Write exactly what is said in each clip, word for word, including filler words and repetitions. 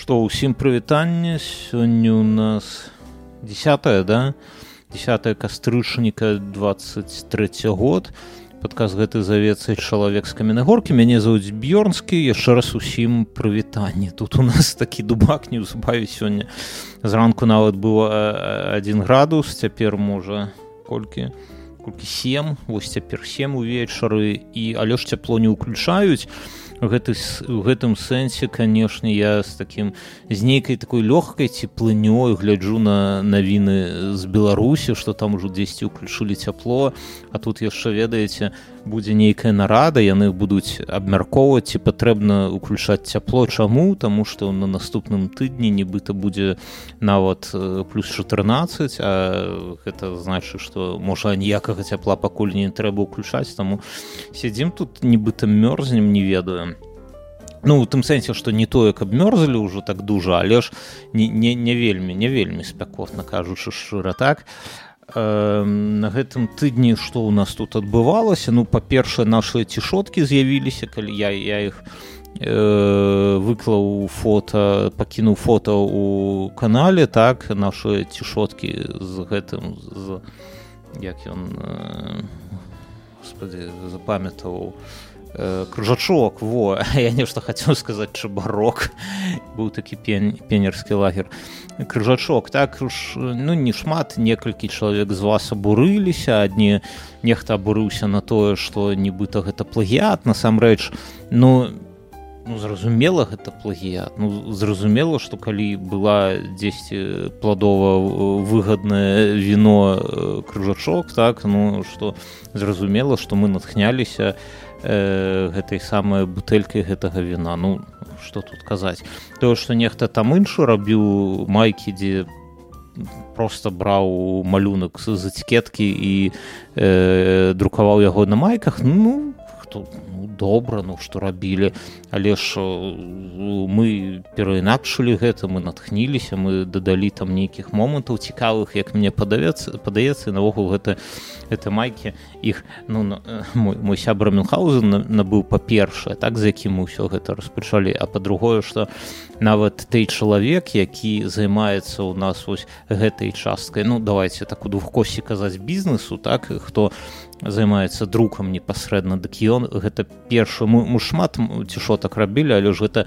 Што, усім прывітанне. Сёння у нас десятое, да? десятое кастрычніка двадцать третий год. Падказ гэты завецца «Чалавек з каменнай горкі». Мяне завуць Біорнскі. Яшчэ раз усім прывітанне. Тут у нас такі дубак неўзабаве сёння. Зранку нават быў адзін градус, цяпер можа колькі? Колькі сем, вось цяпер сем увечары, і але ж цяпло не ўключаюць. Гэты, у гэтым сэнсе, канешне, я з такім з нейкай такой лёгкай цеплынёй гляджу на навіны з Беларусі, што там ужо дзесьці ўключылі цяпло, а тут яшчэ, ведаеце, будзе нейкая нарада, яны будуць абмяркоўваць, ці патрэбна ўключаць цяпло, чаму, таму што на наступным тыдні нібыта будзе нават плюс чатырнаццаць, а гэта значыць, што можа ніякага цяпла пакуль не трэба ўключаць, таму сядзім тут нібыта мёрзнем, не ведаю. Ну, у тым сэнсе, што не тое, каб мёрзалі ўжо так дужа, але ж не, не, не вельмі, не вельмі спякотна, кажучы шчыра так. Э, на гэтым тыдні, што ў нас тут адбывалася, ну, па-першае, нашы цішоткі з'явіліся, калі я, я іх э, выклаў фота, пакінуў фота ў канале, так, нашы цішоткі з гэтым, з... як ён, э, господі, запамятаваў, кружачок, во, я нешта хацеў сказаць, чабарок, быў такі пен, пенерскі лагер, кружачок, так, уж, ну, не шмат, некалькі чалавек з вас абурыліся, адні нехта абурыўся на тое, што нібыта гэта плагіат, насамрэч, ну, ну зразумела, гэта плагіат, ну, зразумела, што калі была дзесьці пладова выгаднае віно кружачок, так, ну, што зразумела, што мы натхняліся гэтай самай бутэлькай гэтага віна. Ну, што тут казаць? Тое, што нехта там іншы рабіў майкі, дзе проста браў малюнак з этыкеткі і э, друкаваў яго на майках, ну, хто, ну, добра, ну, што рабілі. Але ж мы пераінакшылі гэта, мы натхніліся, мы дадалі там нейкіх момантаў цікавых, як мне падаецца, падаецца і навогул гэта это майкі іх, ну, мой, мой сябра Мюнхгаузен набыў, па-першае, так, за якім мы ўсё гэта распачалі, а па-другое, што нават той чалавек, які займаецца ў нас вось гэтай часткай, ну, давайце так у двухкосці казаць бізнесу, так, хто займаецца друкам непасрэдна, дык ён, гэта першы, мы, мы шмат цішотак рабілі, але ж гэта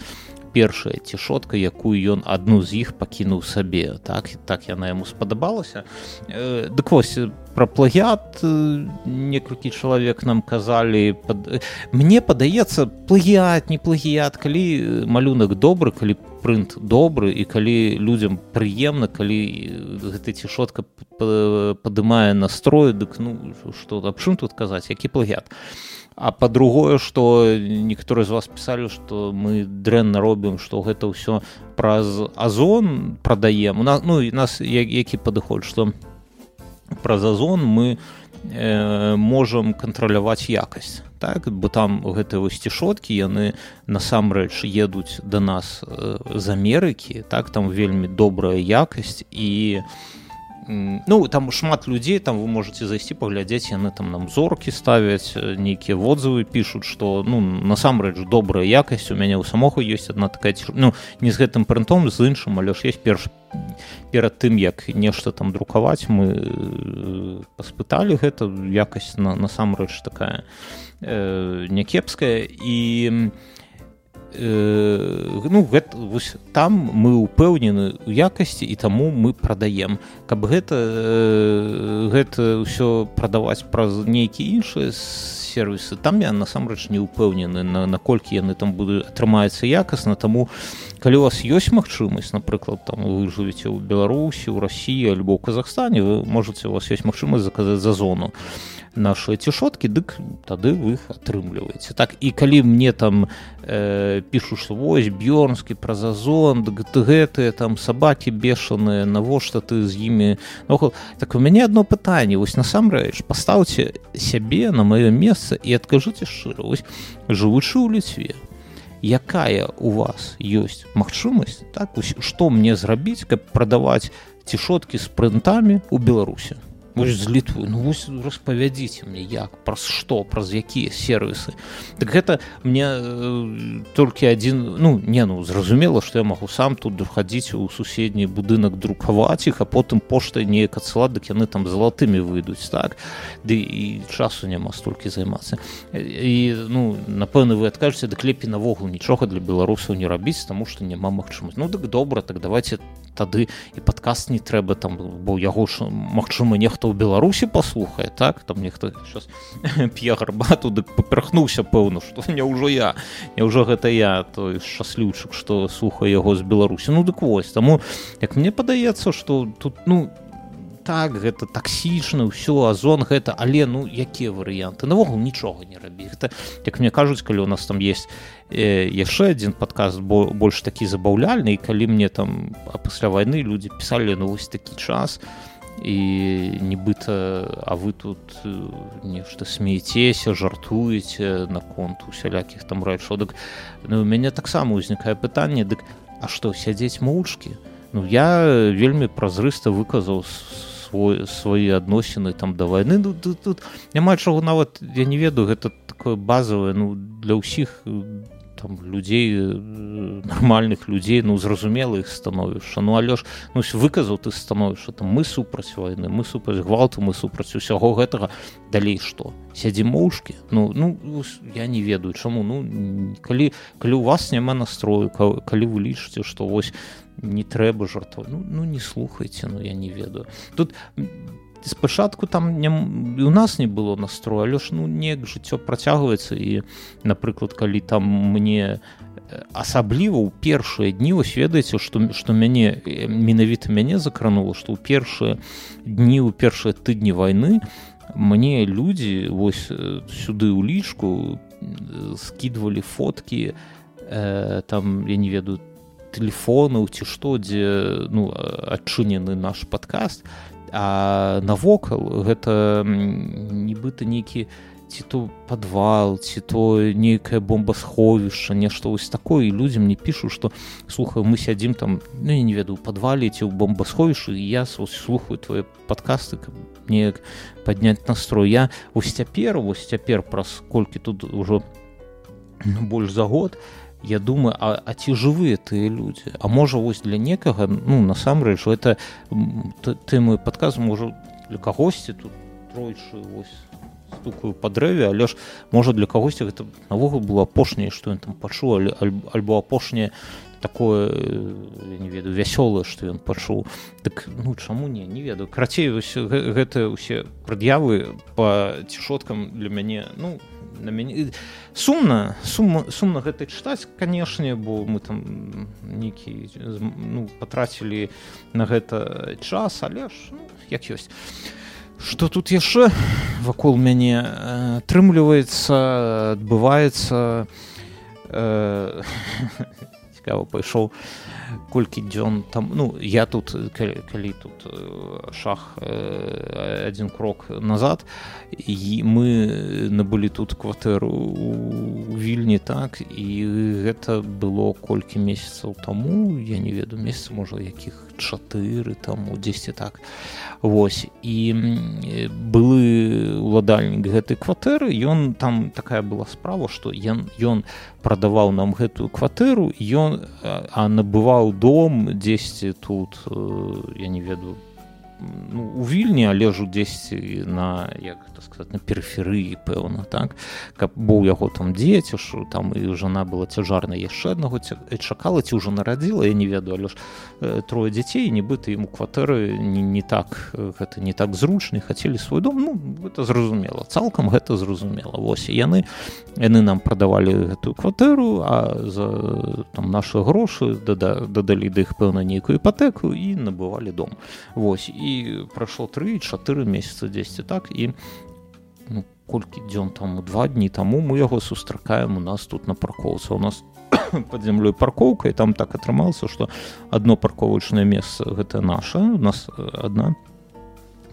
першая цішотка, якую ён адну з іх пакінуў сабе, так, так яна яму спадабалася. Дык вось, пра плагіат некалькі чалавек нам казалі, пад... мне падаецца, плагіат, не плагіат, калі малюнак добры, калі прынт добры і калі людзям прыемна, калі гэта цішотка падымае настрой, дык, ну, што, аб чым тут казаць, які плагіат? А па-другое, што некаторыя з вас пісалі, што мы дрэнна робім, што гэта ўсё праз Озон прадаем. У нас, ну, і нас які падыход, што праз Озон мы э, можам кантраляваць якасць. Так, бо там гэтыя вось цішоткі, яны насамрэч едуць да нас э, з Амерыкі, так, там вельмі добрая якасць і... Ну, там шмат людзей, там вы можаце зайсці, паглядзець, яны там нам зоркі ставяць, нейкія водзывы пішуць, што, ну, насамрэч добрая якасць, у мяне ў самога ёсць адна такая цішотка, ну, не з гэтым прынтом, з іншым, але ж ёсць перш... перад тым, як нешта там друкаваць, мы паспыталі гэта, якасць на, насамрэч такая э, някепская, і... ну, гэта, вось, там мы ўпэўнены ў якасці і таму мы прадаем. Каб гэта, гэта ўсё прадаваць праз нейкія іншыя сервісы, там я насамрэч не ўпэўнены, наколькі яны там будуць атрымаецца якасна, таму калі у вас ёсць магчымасць, напрыклад, там вы жывеце ў Беларусі, ў Расіі альбо ў Казахстане, вы можаце, у вас ёсць магчымасць заказаць за зону нашы цішоткі, дык тады вы іх атрымліваеце. Так, і калі мне там э, пішуць, што вось Біорнскі праз Озон, дык гэтыя там сабакі бешаныя, навошта ты з імі... Ну, так у мяне адно пытанне, вось насамрэч, пастаўце сябе на маё месца і адкажыце шчыра, вось, жывучы ў Літве, якая у вас ёсць магчымасць, так, вось, што мне зрабіць, каб прадаваць цішоткі з прынтамі ў Беларусі? вось з Літвы, ну вось распавядзіце мне, як, праз што, праз якія сервісы. Так гэта мне толькі адзін, ну не, ну зразумела, што я магу сам тут хадзіць у суседні будынак друкаваць іх, а потым поштай неяк адсылаць, дык яны там залатымі выйдуць, так? Ды і часу няма столькі займацца. І, ну, напэўна, вы адкажаце, дык лепей навогул нічога для беларусаў не рабіць, таму што няма магчымасці. Ну дык добра, так давайте тады і падкаст не трэба там, бо яго ж, магчыма, нехта ў Беларусі паслухае, так? Там нехта сейчас п'е гарбату, дык паперхнуўся, пэўна, што няўжо я, няўжо гэта я, той шчасліўчык, што слухае яго з Беларусі. Ну дык вось, таму, як мне падаецца, што тут, ну, так, гэта таксічна, ўсё, азон гэта, але, ну, якія варыянты? Навогул нічога не рабі. Гэта, як мне кажуць, калі у нас там есть э, яшчэ адзін падкаст, бо, больш такі забаўляльны, і калі мне там пасля вайны людзі пісалі, ну, вось такі час, і нібыта, а вы тут нешта смеецеся, жартуеце наконт усялякіх там рэчаў. Дык, ну, у мяне таксама ўзнікае пытанне, дык, а што, сядзець моўчкі? Ну, я вельмі празрыста выказаў свой, свае адносіны там да вайны. Ну, тут, тут няма чаго нават, я не ведаю, гэта такое базавае, ну, для ўсіх там людзей, нармальных людзей, ну, зразумела іх становішча. Ну, але ж, ну, выказаў ты становішча, там, мы супраць вайны, мы супраць гвалту, мы супраць усяго гэтага. Далей што? Сядзі моўчкі? Ну, ну, я не ведаю, чаму. Ну, калі, калі у вас няма настрою, калі вы лічыце, што вось не трэба жартоваць, ну, ну, не слухайце, ну, я не ведаю. Тут спачатку там не, у нас не было настрою, але ж, ну, неяк жыццё працягваецца, і, напрыклад, калі там мне асабліва ў першыя дні, вось ведаеце, што, што мяне, менавіта мяне закранула, што ў першыя дні, ў першыя тыдні вайны мне людзі вось сюды ў лічку скідвалі фоткі, э, там, я не ведаю, телефонаў ці што, дзе, ну, адчынены наш падкаст, а навокал гэта нібыта нейкі ці то падвал, ці то нейкае бомбасховішча, нешта вось такое, і людзям не пішуць, што слухай, мы сядзім там, ну, я не ведаю, у падвале ці ў бомбасховішчы, і я вось слухаю твае падкасты, каб неяк падняць настрой. Я вось цяпер, вось цяпер, праз колькі тут ужо больш за год, я думаю, а, а ці жывыя тыя людзі? А можа, вось для некага, ну, насамрэч, гэта ты мой падказ, можа, для кагосьці тут тройчы вось стукаю па дрэве, але ж, можа, для кагосьці гэта навогул было апошняе, што ён там пачуў, альбо апошняе такое, я не ведаю, вясёлае, што ён пачуў. Так, ну, чаму не, не ведаю. Карацей, гэта ўсе прад'явы па цішоткам для мяне, ну, на мяне сумна, сумна, сумна гэта чытаць, канешне, бо мы там нейкі, ну, патрацілі на гэта час, але ж, ну, як ёсць. Што тут яшчэ вакол мяне атрымліваецца, адбываецца, э, цікава пайшоў, колькі дзён там, ну, я тут, калі, калі тут шах э, адзін крок назад, і мы набылі тут кватэру у Вільні, так, і гэта было колькі месяцаў таму, я не ведаю, месяц, можа, якіх чатыры, там, у дзесьці так, вось, і былы ўладальнік гэтай кватэры, ён, там такая была справа, што ён, ён прадаваў нам гэтую кватэру, ён, а набываў дом дзесьці тут, я не ведаю, ну, у Вільні, але ж у дзесьці на, як гэта сказаць, на перыферыі, пэўна, так, каб бо яго там дзеці, што там і жана была цяжарная, яшчэ аднаго чакала, ці ўжо нарадзіла, я не ведаю, але ж трое дзяцей, нібыта ім у кватэры не, не так, гэта не так зручна, хацелі свой дом, ну, гэта зразумела, цалкам гэта зразумела. Вось, яны, яны нам прадавалі гэтую кватэру, а за там нашы грошы дада, дадалі да іх, пэўна, нейкую іпатэку і набывалі дом. Вось, і прайшло тры-чатыры месяцы дзесьці так, і, ну, колькі дзён таму, два дні таму мы яго сустракаем у нас тут на паркоўцы. У нас пад зямлёй паркоўка, і там так атрымалася, што адно парковачнае месца гэта наша, у нас адна,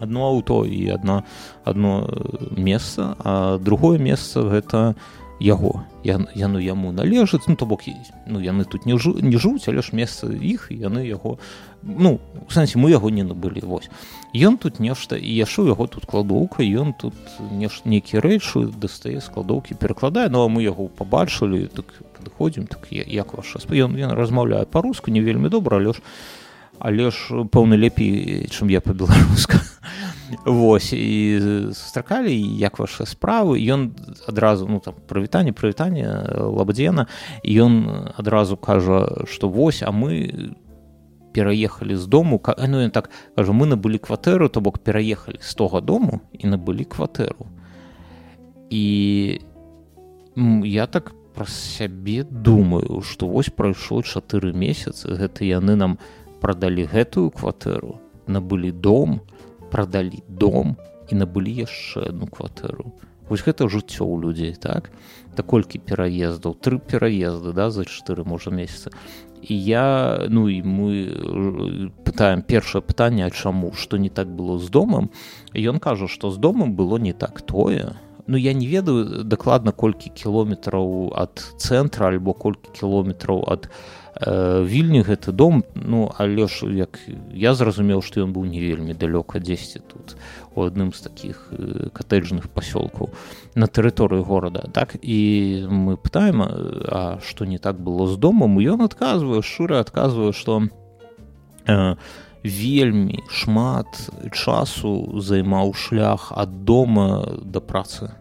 адно аўто і адна, адно месца, а другое месца гэта яго, яно я, ну, яму належыць, ну то бок, ну яны тут не, жу, не жуць, але ж месца іх, яны яго, ну, у сэнсе, мы яго не набылі, вось. Ён тут нешта, і яшчэ яго тут кладоўка, ён тут неш, нейкі рэчы дастае з кладоўкі, перакладае, ну а мы яго пабачылі, так падыходзім, так як ваша, ён, ён размаўляе па-руску, не вельмі добра, але ж, але ж пэўна лепей, чым я па-беларуску. Вось, і сустракалі, як вашы справы, ён адразу, ну там, прывітанне, прывітанне, лабдзена, і ён адразу кажа, што вось, а мы пераехалі з дому, ну ён так кажа, мы набылі кватэру, то бок пераехалі з тога дому і набылі кватэру. І я так пра сябе думаю, што вось прайшло чатыры месяцы, гэта яны нам прадалі гэтую кватэру, набылі дом, прадалі дом і набылі яшчэ одну кватэру. Вось гэта жыццё ў людзей, так? Та колькі пераездаў, тры пераезды, да, за чатыры, можа, месяца. І я, ну і мы пытаем першае пытанне, а чаму, што не так было з домам? І ён кажа, што з домам было не так тое. Ну я не ведаю дакладна, колькі кілометраў ад цэнтра, альбо колькі кілометраў ад Вільні гэты дом, ну але ж як я зразумеў, што ён быў не вельмі далёка дзесьці тут у адным з такіх катэджных пасёлкаў на тэрыторыі горада, так? І мы пытаем, а што не так было з домам, і ён адказвае, шчыра адказвае, што э, вельмі шмат часу займаў шлях ад дома да працы.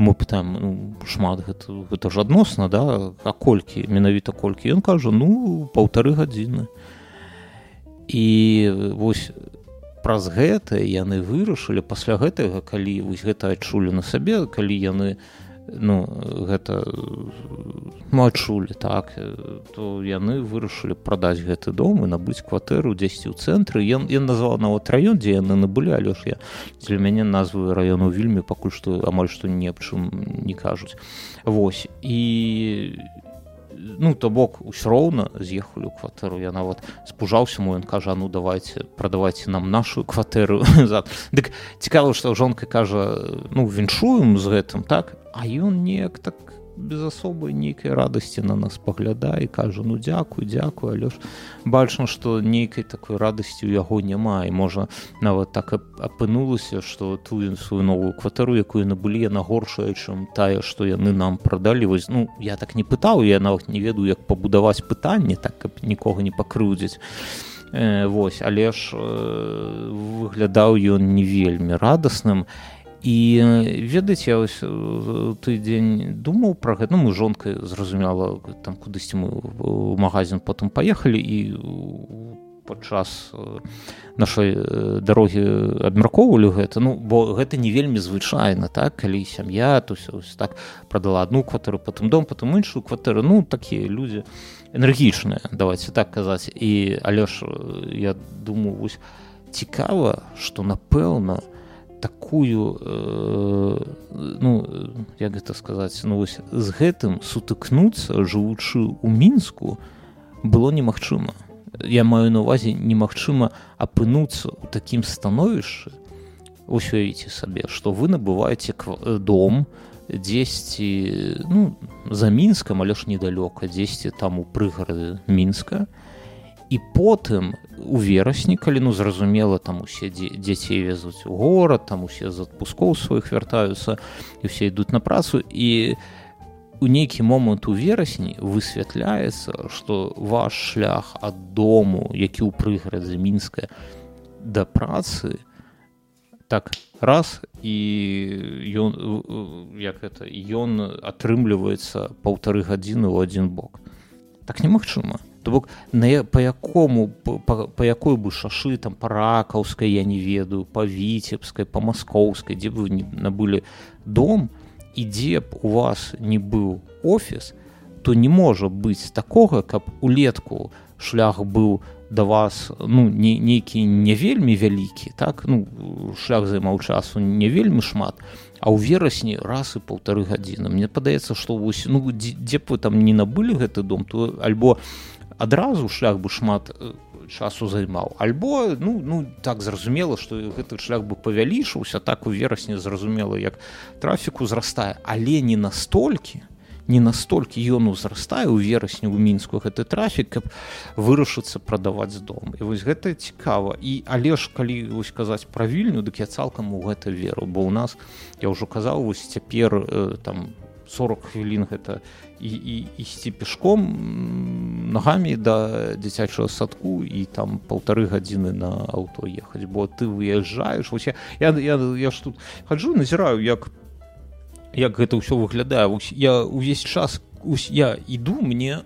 Мы пытаем, ну, шмат, гэта, гэта ж адносна, да, а колькі, менавіта колькі, ён кажа, ну, паўтары гадзіны. І вось праз гэта яны вырашылі, пасля гэтага, калі вось гэта адчулі на сабе, калі яны, ну, гэта, ну, адчулі, так, то яны вырашылі прадаць гэты дом і набыць кватэру дзесьці ў цэнтры. Я, я назваў нават раён, дзе яны набылі, але ж я для мяне назвы раёну Вільні пакуль што амаль што не аб чым не кажуць. Вось, і, ну, то бок, усё роўна з'ехалі ў кватэру. Я нават спужаўся, мой, ён кажа, ну, давайте, прадавайце нам нашу кватэру. Дык цікава, што жонка кажа, ну, віншуем з гэтым, так? А ён неяк так без особой нейкай радасці на нас паглядае і кажа, ну дзякуй, дзякуй, але ж бачна, што нейкай такой радасці ў яго няма, і можа нават так апынулася, што тую сваю новую кватэру, якую набылі, яна горшая, чым тая, што яны нам прадалі. Вось, ну я так не пытаў, я нават не ведаю, як пабудаваць пытанне, так каб нікога не пакрыўдзіць. Э, вось, але ж э, выглядаў ён не вельмі радасным. І ведаць, я ось той дзень думаў пра гэта, ну мы жонкай зразумела, там кудысьці мы ў магазин потым паехалі, і падчас нашай дарогі абмяркоўвалі гэта, ну бо гэта не вельмі звычайна, так, калі сям'я, то ось так прадала адну кватэру, потым дом, потым іншую кватэру, ну такія людзі энергічныя, давайте так казаць. І але ж я думаю, вось цікава, што напэўна такую, э, ну, як гэта сказаць, ну вось з гэтым сутыкнуцца, жывучы ў Мінску, было немагчыма. Я маю на ўвазе, немагчыма апынуцца ў такім становішчы, усвяіце сабе, што вы набываеце дом дзесьці, ну, за Мінскам, але ж недалёка, дзесьці там у прыгарадзе Мінска. І потым у верасні, калі, ну, зразумела, там усе дзяцей везуць у горад, там усе з адпускоў сваіх вяртаюцца, і ўсе ідуць на працу, і у нейкі момант у верасні высвятляецца, што ваш шлях ад дому, які ў прыгарадзе Мінска, да працы, так, раз, і ён, як гэта, ён атрымліваецца паўтары гадзіны ў адзін бок. Так немагчыма. То бок, на, па якому, па, па якой бы шашы, там, па Ракаўскай, я не ведаю, па Віцебскай, па Маскоўскай, дзе бы вы набылі дом, і дзе б у вас не быў офіс, то не можа быць такога, каб улетку шлях быў да вас, ну, не, нейкі не вельмі вялікі, так, ну, шлях займаў часу не вельмі шмат, а ў верасні раз і паўтары гадзіны. Мне падаецца, што вось, ну, дзе б вы там не набылі гэты дом, то альбо адразу шлях бы шмат часу займаў. Альбо ну, ну так зразумела, што гэты шлях бы павялічыўся, так у верасні зразумела, як трафік узрастае, але не настолькі, не настолькі ён узрастае ў верасні ў Мінску гэты трафік, каб вырашыцца прадаваць з дому. І вось гэта цікава. І, але ж калі вось казаць пра Вільню, дык я цалкам у гэта веру, бо ў нас, я ўжо казаў, вось цяпер э, там сорок хвілін гэта і, і ісці пешком нагамі да дзіцячага садку і там паўтары гадзіны на аўто ехаць, бо ты выязджаеш. Вось я, я, я, я ж тут хаджу, назіраю, як як гэта ўсё выглядае. Я увесь час я іду, мне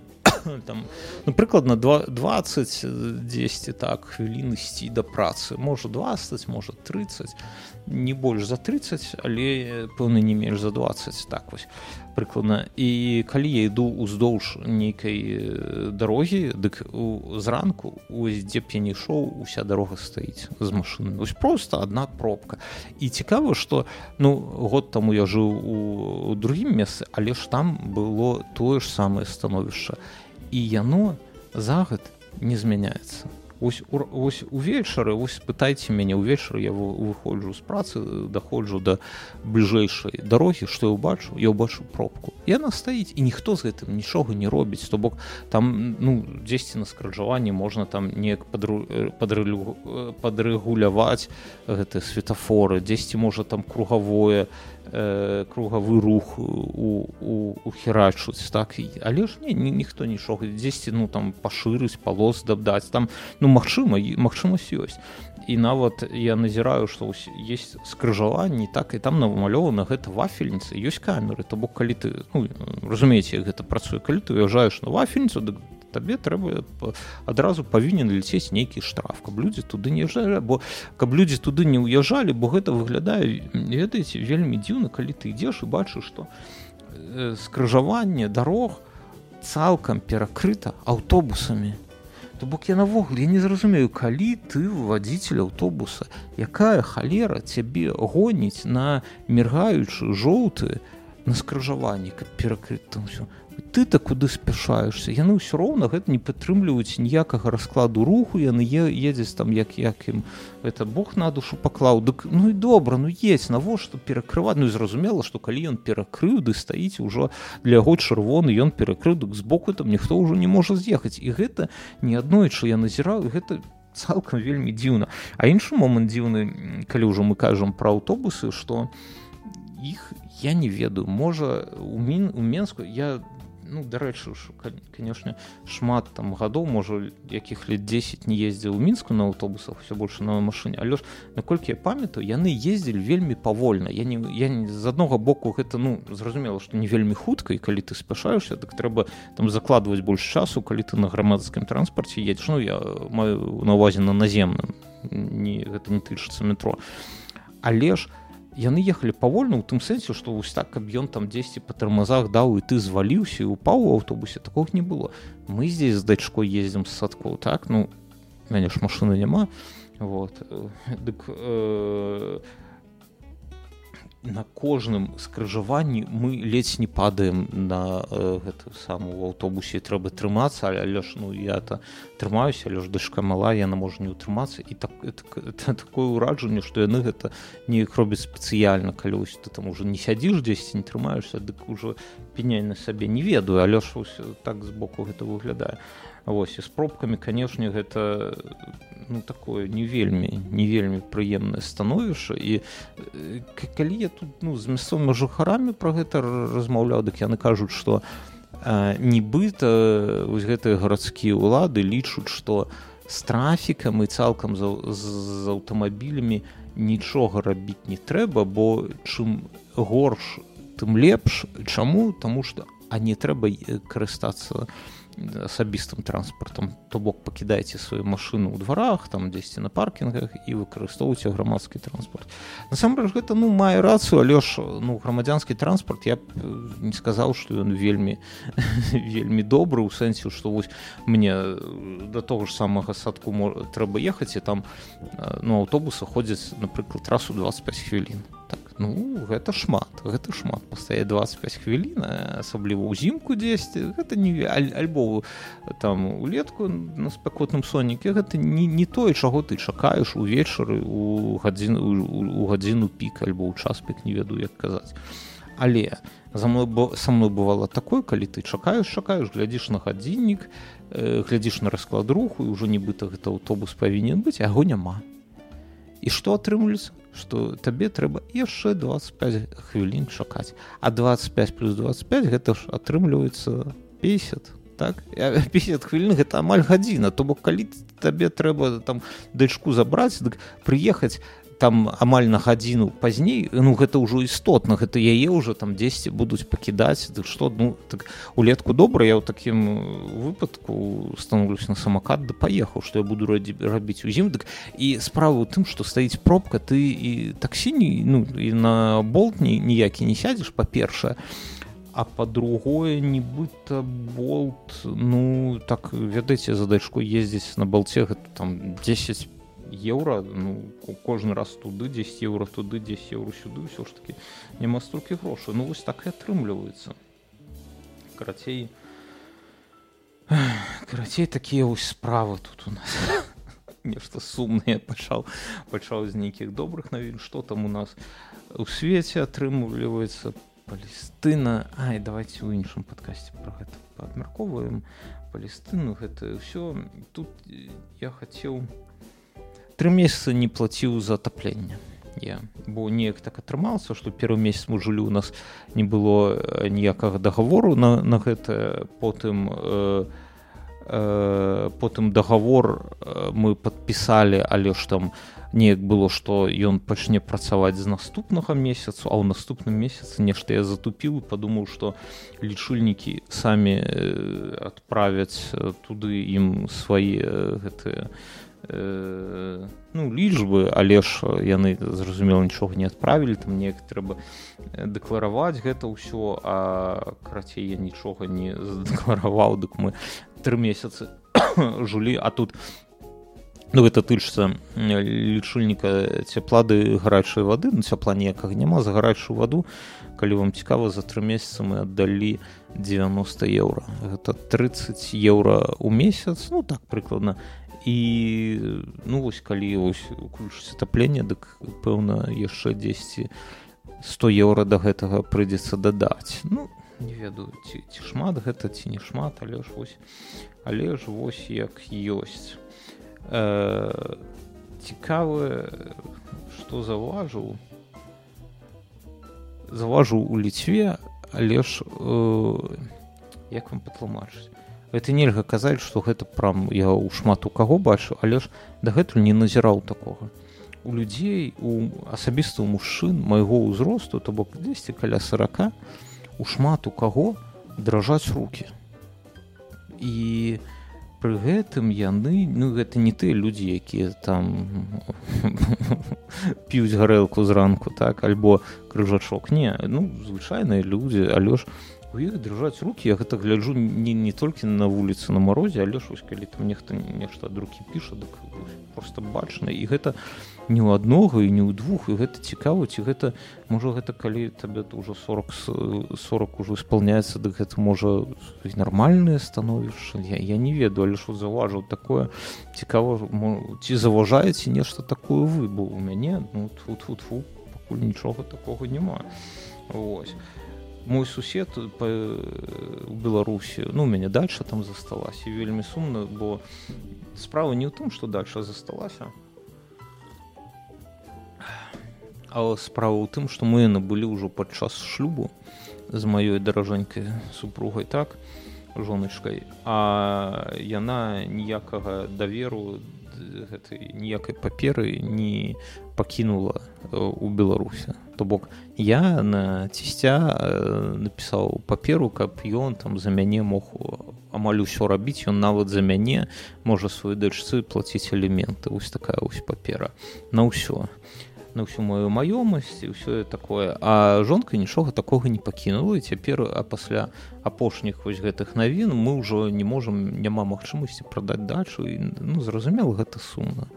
там, ну, прыкладна двадцать дзесяць так хвілін ісці да працы, можа двадцать, можа тридцать, не больш за тридцать, але пэўна не менш за двадцать, так вось прыкладна. І калі я іду ўздоўж нейкай дарогі, дык у, зранку ось дзе б я не ішоў, уся дарога стаіць з машыны, вось проста адна пробка. І цікава, што ну год таму я жыў у, у другім месцы, але ж там было тое ж самае становішча, і яно за год не змяняецца. Вось, вось увечары, вось спытайце мяне, увечары я выходжу з працы, даходжу да бліжэйшай дарогі, што я ўбачу? Я ўбачу пробку. Яна стаіць, і ніхто з гэтым нічога не робіць. То бок, там, ну, дзесьці на скарджаванні можна там неяк падрэгуляваць гэтыя светафоры, дзесьці можа там кругавое, кругавы рух у, у, ухерачуць, так, але ж не, ніхто нічога, дзесьці, ну, там, пашырыць, палос дадаць, там, ну, магчыма, магчымасць ёсць. І нават я назіраю, што ёсць скрыжаванні, так, і там намалёвана гэта вафельніца, ёсць камеры, то бок, калі ты, ну, разумееце, як гэта працуе, калі ты уязджаеш на вафельніцу, дык табе трэба адразу павінен ляцець нейкі штраф, каб людзі туды не ўязджалі, бо каб людзі туды не ўязджалі, бо гэта выглядае, ведаеце, вельмі дзіўна, калі ты ідзеш і бачыш, што скрыжаванне дарог цалкам перакрыта аўтобусамі. То бок я навогуле, я не зразумею, калі ты вадзіцель аўтобуса, якая халера цябе гоніць на міргаючы жоўты на скрыжаванні, каб перакрыць там усё. Ты-то куды спяшаешься? Яны ўсё роўна гэта не падтрымліваюць ніякага раскладу руху, яны е- едзяць там, як, як ім гэта Бог на душу паклаў. Дык, ну і добра, ну едзь, навошта перакрываць? Ну і зразумела, што калі ён перакрыў, ды стаіць ўжо для яго чырвоны, ён перакрыў, дык збоку там ніхто ўжо не можа з'ехаць. І гэта не аднойчы я назіраю, гэта цалкам вельмі дзіўна. А іншы момант дзіўны, калі ўжо мы кажам пра аўтобусы, што іх я не ведаю, можа у, Мін, у Менску, я, ну, дарэчы, конечно, шмат там гадоў, можа, якіх лет десять не ездзіў у Мінску на аўтобусах, все больше на машыне, але ж, наколькі я памятаю, яны ездзілі вельмі павольна. Я не, я не, з аднога боку гэта, ну, зразумела, што не вельмі хутка, і калі ты спяшаешся, так трэба там закладваць больш часу, калі ты на грамадскім транспарце едзеш. Ну, я маю на увазе на наземным, не, гэта не тычыцца метро. Але ж яны ехалі павольна ў тым сэнсе, што вось так, каб ён там дзесьці па тармазах даў, і ты зваліўся і упаў у аўтобусе, такога не было. Мы здесь з дачкой ездзім з садкоў, так, ну, мяне ж машыны няма, вот, дык э, на кожным скрыжаванні мы ледзь не падаем на э, гэту саму аўтобусе, трэба трымацца, але ж, ну, я-то трымаюся, але ж дачка малая, яна можа не ўтрымацца, і так, это такое ўраджанне, што яны гэта неяк робяць спецыяльна, калі вось ты там уже не сядзіш дзесьці, не трымаешься, дык уже пеняй на сабе, не ведаю, але ж вось так збоку гэта выглядае. Вось, і з пробкамі, канешне, гэта, ну, такое не вельмі, не вельмі прыемнае становішча. І калі я тут, ну, з мясцовымі жыхарамі пра гэта размаўляў, дык яны кажуць, што нібыта вось гэтыя гарадскія ўлады лічуць, што з трафікам і цалкам з, з аўтамабілямі нічога рабіць не трэба, бо чым горш, тым лепш. Чаму? Таму што а не трэба карыстацца асабістым транспартам, то бок пакідайце сваю машыну ў дварах, там дзесьці на паркінгах і выкарыстоўвайце грамадскі транспарт. Насамрэч гэта, ну, мае рацыю, але ж, ну, грамадзянскі транспарт, я не сказаў, што ён вельмі вельмі добры, у сэнсе, што вось мне да таго ж самага садку трэба ехаць, і там, ну, аўтобусы ходзяць, напрыклад, раз у двадцать пять хвілін. Так, Ну гэта шмат, гэта шмат пастаять двадцать пять хвілін, асабліва ўзімку дзесьці, гэта не аль, альбо там улетку на спякотным соніке, гэта не, не тое, чаго ты чакаеш увечары у гадзіну у гадзіну пік альбо ў час пік, не ведаю як казаць. Але за мной бо са мной бывала такое, калі ты чакаеш, чакаеш, глядзіш на гадзіннік, глядзіш на расклад руху і ўжо нібыта гэта аўтобус павінен быць, а яго няма. І што атрымліваецца? Што табе трэба яшчэ двадцать пять хвілін чакаць. А двадцать пять плюс двадцать пять гэта ж атрымліваецца пятьдесят, так? пятьдесят хвілін гэта амаль гадзіна. То бок калі табе трэба там дачку забраць, дык прыехаць там амаль на гадзіну пазней, ну гэта ўжо істотна, гэта яе ўжо там дзесьці будуць пакідаць, дык што, ну, так улетку добра, я ў такім выпадку становлюсь на самакат, да паехаў, што я буду рабіць узім, дык і справа ў тым, што стаіць пробка, ты і таксі, ну, і на болт ніякі не сядзеш, па-першае, а па-другое, нібыта болт, ну, так, ведаеце, за дачкой ездзіць на болце, гэта там десять евро, ну, кожны раз туды, десять евро туды, десять евро сюды, ўсё ж такі няма столькі грошай. Ну, вось так і атрымліваецца. Карацей, карацей, такія вось справы тут у нас. Нешта сумнае пачаў, пачаў з нейкіх добрых навін, што там у нас у свеце атрымліваецца. Палестына, ай, давайте ў іншым падкасці пра гэта паабмяркоўваем. Палестыну, гэта ўсё. Тут я хацеў Три месяца не платил за отопление. Я, бо неяк так атрымалася, што первый месяц мы жылі, у нас не было ніякага договору на, на гэта. Потым, э, э, потым договор мы подписали, але ж там неяк было, што ён пачне працаваць з наступнага месяцу, а ў наступным месяцы нешта я затупіў і падумаў, што лічыльнікі самі адправяць туды ім свае гэтыя ну, лічбы, але ж яны, зразумела, нічога не адправілі, там неяк трэба дэклараваць гэта ўсё, а карацей я нічога не задэклараваў, дык мы тры месяцы жылі, а тут, ну, гэта тычыцца лічыльніка цяплады гарачай вады, ну, цяпла ніякага няма, за гарачую ваду, калі вам цікава, за тры месяцы мы аддалі девяносто евро, гэта тридцать евро ў месяц, ну, так, прыкладна. І, ну, вось, калі вось уключыць отопление, дык, пэўна, яшчэ дзесьці сто евро да гэтага прыйдзецца дадаць. Ну, не ведаю, ці, ці шмат гэта, ці не шмат, але ж вось, але ж вось як ёсць. Э, цікаве, што заўважыў, заўважыў у Літве, але ж, э, як вам патлумачыць? Гэта нельга казаць, што гэта прям я ў шмат у каго бачу, але ж дагэтуль не назіраў такога. У людзей, у асабіста ў мужчын майго ўзросту, то бок дзесьці каля сорока, у шмат у каго дражаць рукі. І пры гэтым яны, ну гэта не тыя людзі, якія там п'юць гарэлку зранку, так, альбо крыжачок, не, ну звычайныя людзі, але ж у іх дрыжаць рукі, я гэта гляджу не, не толькі на вуліцы на марозе, але ж вось калі там нехта нешта ад рукі піша, дык просто бачна, і гэта не ў аднога і не ў двух, і гэта цікава, ці гэта, можа гэта калі табе ўжо сорок ужо исполняецца, дык гэта можа нармальнае становішча, я, я не веду, але ж заўважыў такое, цікава, ці заўважаеце нешта такое вы, бо у мяне, ну, тфу-тфу-тфу, пакуль нічога такога няма, вось. Мой сусед па, у Беларусі, ну, у мяне дача там засталася, і вельмі сумна, бо справа не ў тым, што дача засталася, а справа ў тым, што мы набылі ўжо падчас шлюбу з маёй даражэнькай супругай, так, жоначкай, а яна ніякага даверу, гэтай ніякай паперы не пакінула у Беларусі. То бок я на цісця напісаў паперу, каб ён там за мяне мог амаль усё рабіць, ён нават за мяне можа сваёй дачцы плаціць аліменты. Вось такая вось папера на ўсё. на ўсю маю маёмасць і ўсё такое. А жонка нічога такога не пакінула, і цяпер, а пасля апошніх вось гэтых навін мы ўжо не можам, няма магчымасці прадаць дачу. І, ну, зразумела, гэта сумна.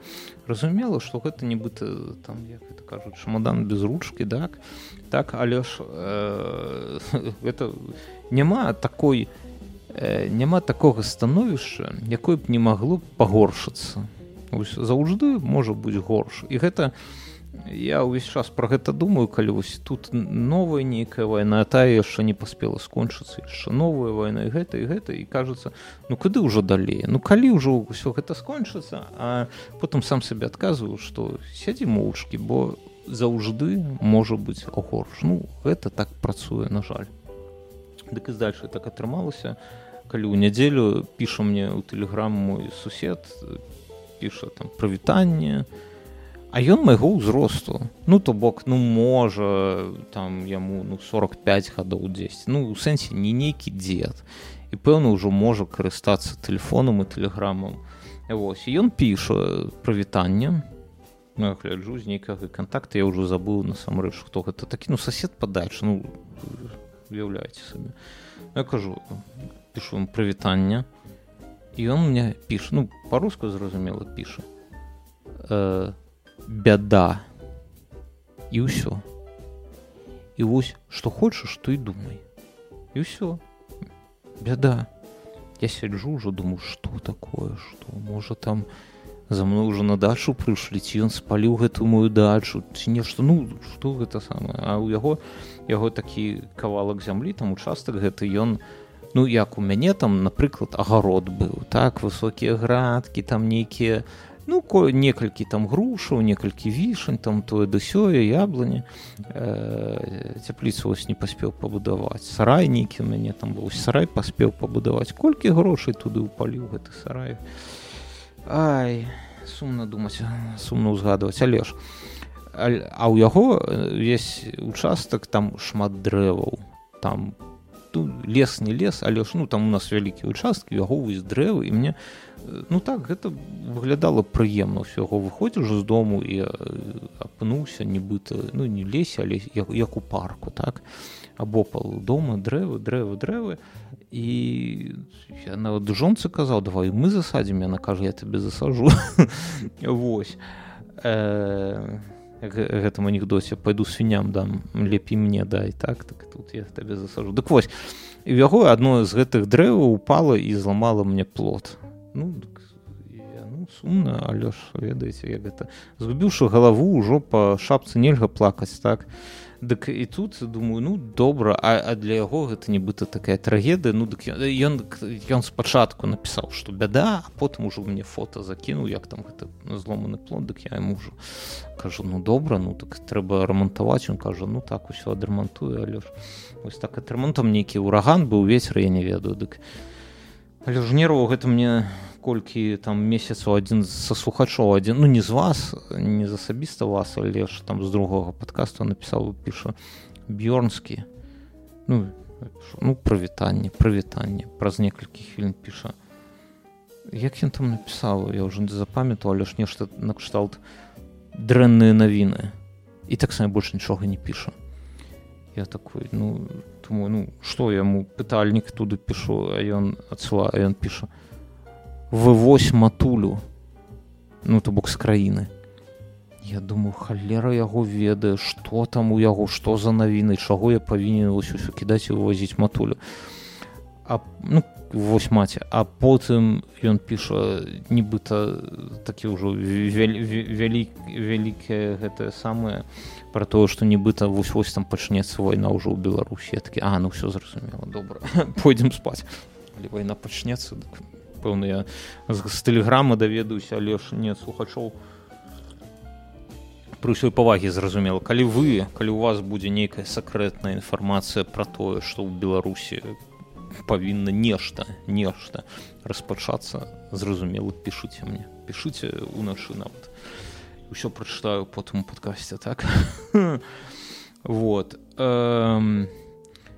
Разумела, што гэта нібыта там, як гэта кажуць, шамадан без ручкі, так? Так, але ж э, гэта няма такой э, няма такога становішча, якое б не магло пагоршыцца. Заўжды можа быць горш. І гэта я ўвесь час пра гэта думаю, калі вось тут новая нейкая вайна, тая яшчэ не паспела скончыцца, яшчэ новая вайна, і гэта, і гэта, і кажацца, ну куды ўжо далей? Ну калі ўжо ўсё гэта скончыцца, а потым сам сабе адказваю, што сядзі моўчкі, бо заўжды можа быць горш. Ну гэта так працуе, на жаль. Дык і здальше так атрымалася, калі ў нядзелю піша мне ў тэлеграм мой сусед, піша там прывітанне, а ён майго ўзросту, ну то бок, ну можа там яму ну сорок пять гадоў дзесяць, ну у сэнсе не нейкі дзед, і пэўна ўжо можа карыстацца тэлефонам і тэлеграмам. Вось, і ён піша прывітанне, ну я гляджу з нейкага кантакта, я ўжо забыў насамрэч, хто гэта такі, ну сосед падальш, ну уяўляеце сабе. Я кажу, пішу вам прывітанне. И он мне пишет, ну, по-русски, зразумело, пишет, э, бяда, и усё. И вось, что хочешь, то и думай. И усё, бяда. Я сиджу уже, думаю, что такое, что, может, там за мной уже на дачу пришли, и он спалил эту мою дачу, ці нешта, ну, что это самое. А у яго, яго такі кавалак зямлі, там участок гэты, и он... Ну, як у мяне там, напрыклад, агарод быў, так, высокія градкі, там нейкія, ну, ко- некалькі там грушаў, некалькі вішань, там тое да сёе, яблыні. Э, цяпліцу вось не паспеў пабудаваць. Сарай нейкі у мяне там быў, сарай паспеў пабудаваць. Колькі грошай туды ўпаліў гэты сарай. Ай, сумна думаць, сумна ўзгадваць, але ж. А ў яго весь участак, там шмат дрэваў, там лес не лес, але ж, ну, там у нас вялікі участкі, яго вось дрэвы, і мне, ну, так, гэта выглядала прыемна, ўсё, яго выходзіш з дому і апынуўся, нібыта, ну, не лесе, але як, як у парку, так, абопал дома, дрэвы, дрэвы, дрэвы, і я нават жонцы казаў, давай, мы засадзім, яна кажа, я тебе засажу, вось, гэтым анекдоце, пайду свіням дам, лепей мне дай, так, так тут я табе засажу. Дык вось, і ў яго адно з гэтых дрэваў упала і зламала мне плот. Ну, дык, я, ну сумна, але ж, ведаеце, як гэта, згубіўшы галаву, ўжо па шапцы нельга плакаць, так. Дык і тут, думаю, ну, добра, а, а для яго гэта нібыта такая трагедыя, ну, дык ён, ён спачатку напісаў, што бяда, а потым ужо мне фота закінуў, як там гэта зломаны плот, дык я яму ўжо кажу, ну, добра, ну, так трэба рамантаваць, ён кажа, ну, так, усё адрамантую, але ж, вось так адрамантам нейкі ураган быў, вецер, я не ведаю, дык, але ж нерваў гэта мне... колькі там месяцаў адзін са слухачоў, адзін, ну не з вас, не з асабіста вас, але ж там з другога падкасту напісаў, піша Біорнскі, ну, ну прывітанне, прывітанне, праз некалькі хвілін піша. Як ён там напісаў, я ўжо не запамятаў, але ж нешта накшталт дрэнныя навіны. І так сам больш нічога не піша. Я такой, ну, думаю, ну, што яму пытальнік туды пішу, а ён адсылаю, а ён піша. Вывозь матулю, ну то бок з краіны. Я думаю, халера яго ведае, што там у яго, што за навіны, чаго я павінен вось усё кідаць і вывозіць матулю. А, ну, вось маці, а потым ён піша, нібыта такі ўжо вялік, вялікае гэтае самае, пра тое, што нібыта вось-вось там пачнецца вайна ўжо ў Беларусі. Я такі, а, ну ўсё зразумела, добра, пойдзем спаць. Але вайна пачнецца, дык... пэўна, я з тэлеграма даведаюся, але ж не ад слухачоў. Пры ўсёй павагі, зразумела, калі вы, калі ў вас будзе нейкая сакрэтная інфармацыя пра тое, што ў Беларусі павінна нешта, нешта распачацца, зразумела, пішыце мне. Пішыце ўначы нават. Усё прачытаю потым у падкасце, так? Вот.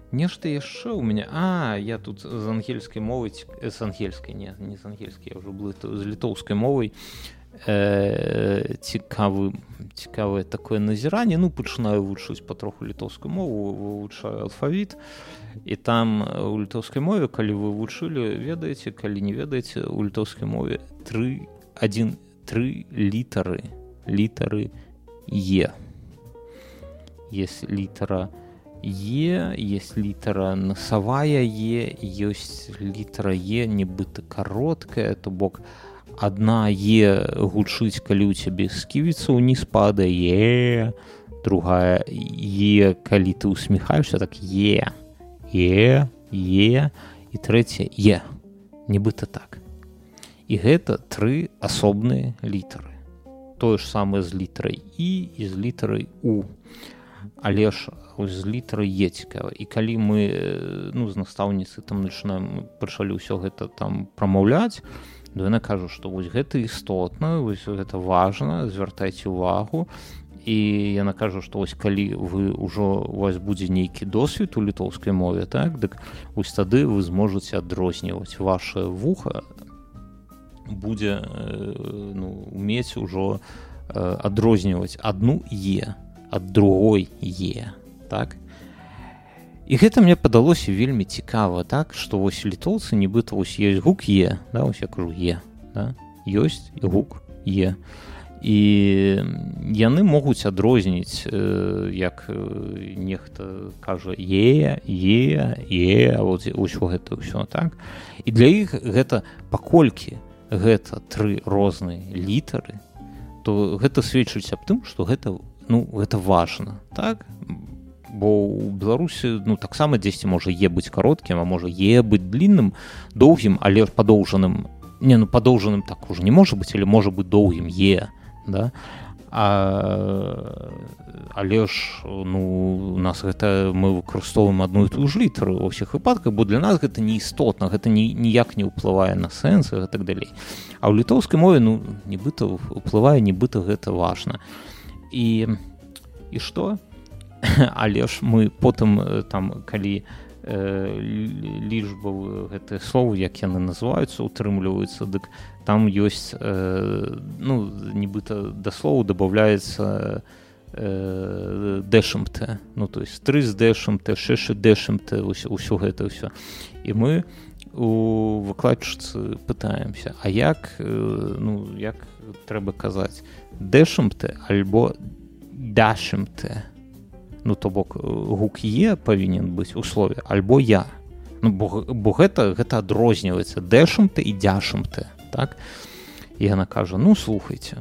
Нешта яшчэ ў мяне... А, я тут з ангельскай мовай... З ангельскай, не, не з ангельскай, я ўжо блытаю, з літоўскай мовай э, цікавы цікавае такое назіранне. Ну пачынаю вучыць патроху літоўскую мову, вывучаю алфавіт, і там у літоўскай мове, калі вы вучылі, ведаеце, калі не ведаеце, у літоўскай мове тры адзін тры літары літары е. Есть літара е, есть літара насавая е, ёсць літара е нібыта кароткая, то бок одна е гучыць, калі ў цябе сківіца ўніз падае, другая е, калі ты усміхаешся, так е е е, і трэця е, нібыта так. І гэта тры асобныя літары. Тое ж самае з літарай і і з літарай у. Але ж з літары е цікава. І калі мы, ну, з настаўніцы там начинаем, пачалі ўсё гэта там прамаўляць, то яна кажа, што вось гэта істотна, вось гэта важна, звяртайце ўвагу. І яна кажа, што вось калі вы ўжо, у вас будзе нейкі досвед у літоўскай мове, так, дык вось тады вы зможаце адрозніваць. Ваше вуха будзе, ну, умець ужо адрозніваць адну е ад другой е, так? І гэта мне падалося вельмі цікава, так, што вось літоўцы нібыта вось ёсць гук е, да, вось я кажу е, да? Ёсць гук е. І яны могуць адрозніць, як нехта кажа е, е, е, а вот усё гэта ўсё, так? І для іх гэта, паколькі гэта тры розныя літары, то гэта сведчыць аб тым, што гэта, ну, гэта важна, так? Бо ў Беларусі, ну, таксама дзесьці можа е быць кароткім, а можа е быць длінным, доўгім, але падоўжаным. Не, ну, падоўжаным так уже не можа быць, але можа быць доўгім е, да? А, але ж, ну, у нас гэта, мы выкарыстоўваем адну і тую ж літару ва ўсіх выпадках, бо для нас гэта не істотна, гэта ні, ніяк не ўплывае на сэнс і так далей. А ў літоўскай мове, ну, нібыта ўплывае, нібыта гэта важна. І, і што? Але ж мы потым, там, калі э, лічбавы гэтыя словы, як яны называюцца, утрымліваюцца, дык там ёсць, э, ну, нібыта да слову дабаўляецца э, дэшым Т. Ну, то есть тры з дэшым Т, шэш дэшым Т, усё гэта ўсё. І мы у выкладчыцы пытаемся, а як, э, ну, як трэба казаць? Дэшым Т альбо дашым Т. Ну, то бок гук е павінен быць у слове альбо я. Ну, бо, бо гэта, гэта адрозніваецца дэшым Т і дзяшым Т, так? І яна кажа, ну, слухайце,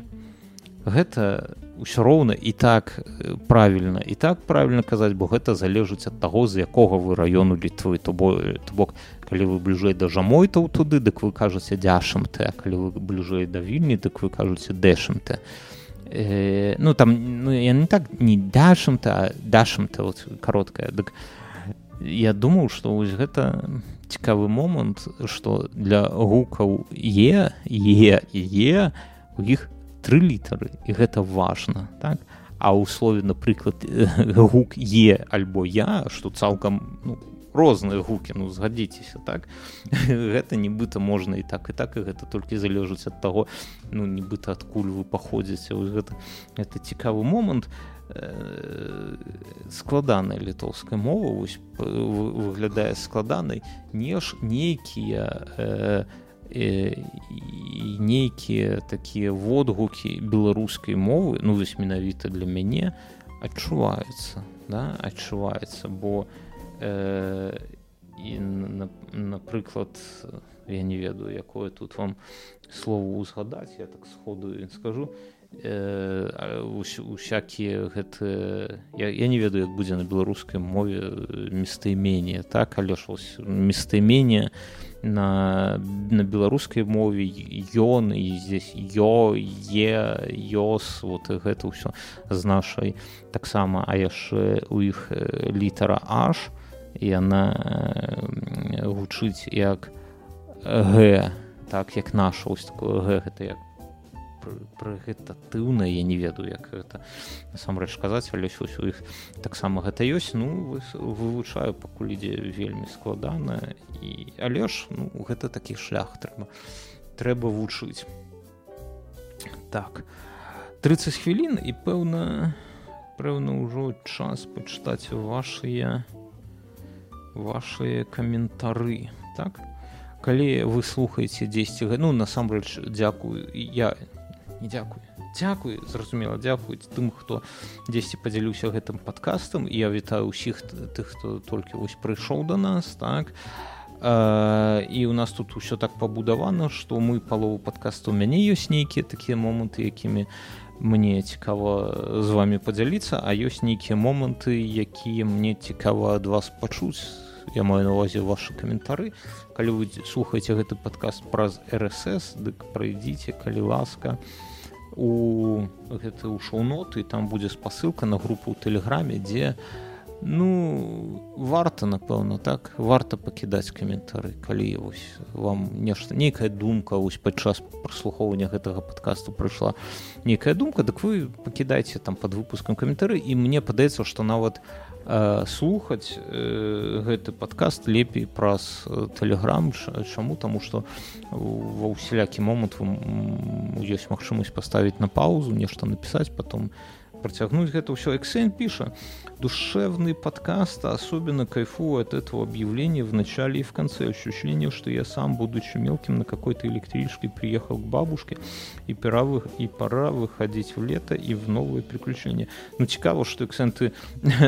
гэта ўсё роўна і так правільна, і так правільна казаць, бо гэта залежыць ад таго, з якога вы раёну Літвы. То бок, калі вы бліжэй да жамойтаў туды, дык вы кажаце дзяшым Т, а калі вы бліжэй да Вільні, дык вы кажаце дэшым Т. Э, ну, там, ну, я не так, не дашым-то, а дашым-то, вот, короткая. Дык я думаў, што вось гэта цікавы момант, што для гукаў е, е і е у іх тры літары, і гэта важна, так? А ў слове, напрыклад, гук е альбо я, што цалкам, ну, розныя гукі, ну, згадзіцеся, так? Гэта нібыта можна і так, і так, і гэта толькі залежыць ад таго, ну, нібыта адкуль вы паходзіце. Вось гэта, гэта цікавы момант. Складаная літоўская мова, вось, выглядае складанай, неж нейкія нейкія такія водгукі беларускай мовы, ну, вось менавіта для мяне, адчуваюцца, да? Адчуваюцца, бо Э, і, на, напрыклад, я не ведаю, якое тут вам слово узгадаць, я так сходу і скажу, э, усякія гэты, я, я не ведаю, як будзе на беларускай мове местаімение, так, але ж вось местаімение на, на беларускай мове ён, і здесь ё, е, ёс, вот гэта ўсё з нашай таксама, а яшчэ у іх літара аш, і яна гучыць як г, так, як наша, ось такое г, гэта як прэгэтатыўнае, я не ведаю, як гэта насамрэч казаць, але ўсё іх таксама гэта ёсць, ну, вывучаю, пакуль ідзе вельмі складана, і, але ж, ну, гэта такі шлях трэба, трэба вучыць. Так, тридцать хвілін і пэўна, пэўна ўжо час пачытаць вашыя вашыя каментары, так? Калі вы слухаеце дзесьці, ну, насамрэч, дзякую, я не дзякую. Дзякую, зразумела, дзякую тым, хто дзесьці падзяліўся гэтым падкастам. Я вітаю ўсіх тых, хто толькі вось прыйшоў да нас, так? Uh, і у нас тут усё так пабудавана, што мы палову падкасту, у мяне ёсць нейкія такія моманты, якімі мне цікава з вамі падзяліцца, а ёсць нейкія моманты, якія мне цікава ад вас пачуць. Я маю на ўвазе вашы каментары. Калі вы слухаеце гэты падкаст праз эр эс эс, дык прайдзіце, калі ласка, у гэты ў шоу-ноты, там будзе спасылка на групу ў Тэлеграме, дзе ну, варта, напэўна, так, варта пакідаць каментары, калі вось вам нешта, нейкая думка, вось падчас праслухоўвання гэтага падкасту прыйшла нейкая думка, дык вы пакідайце там пад выпускам каментары, і мне падаецца, што нават э, слухаць э, гэты падкаст лепей праз Тэлеграм, чаму, таму што ва ўсялякі момант ёсць магчымасць паставіць на паузу, нешта напісаць, потом протягнуть это все. Эксен пишет: душевный подкаст, особенно кайфую от этого объявления в начале и в конце. Ощущение, что я сам, будучи мелким, на какой-то электричке приехал к бабушке, и пора, вы... и пора выходить в лето и в новые приключения. Ну, цікаво, что, Эксен, ты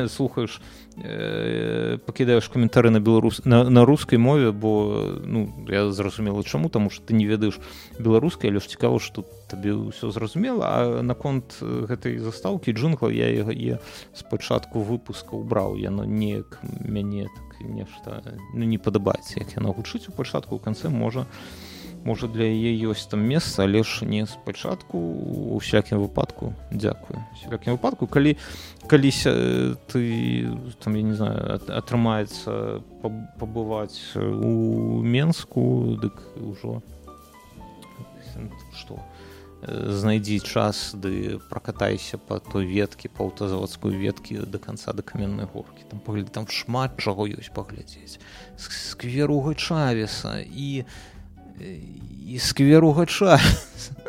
слухаешь, покидаешь комментарии на, белорус... на, на русской мове, бо, ну, я зразумела чему, тому что ты не ведаешь белорусской, але ж цікаво, что табе ўсё зразумела, а наконт гэтай застаўкі джынгла я яе спачатку выпуска ўбраў, яно неяк мяне так нешта, ну, не падабаецца, як яна гучыць у пачатку, у канцы можа, можа для яе ёсць там месца, але ж не спачатку, у всякім выпадку, дзякую. У всякім выпадку, калі калісь ты там, я не знаю, атрымаецца пабываць у Мінску, дык ўжо што знайдзі час, ды пракатайся па той веткі, па аўтазаводскую веткі да канца, да каменнай горкі. Там паглядзі, там шмат чаго ёсць паглядзець. Сквер у Гай Чавеса і і сквер у Гай Чавеса.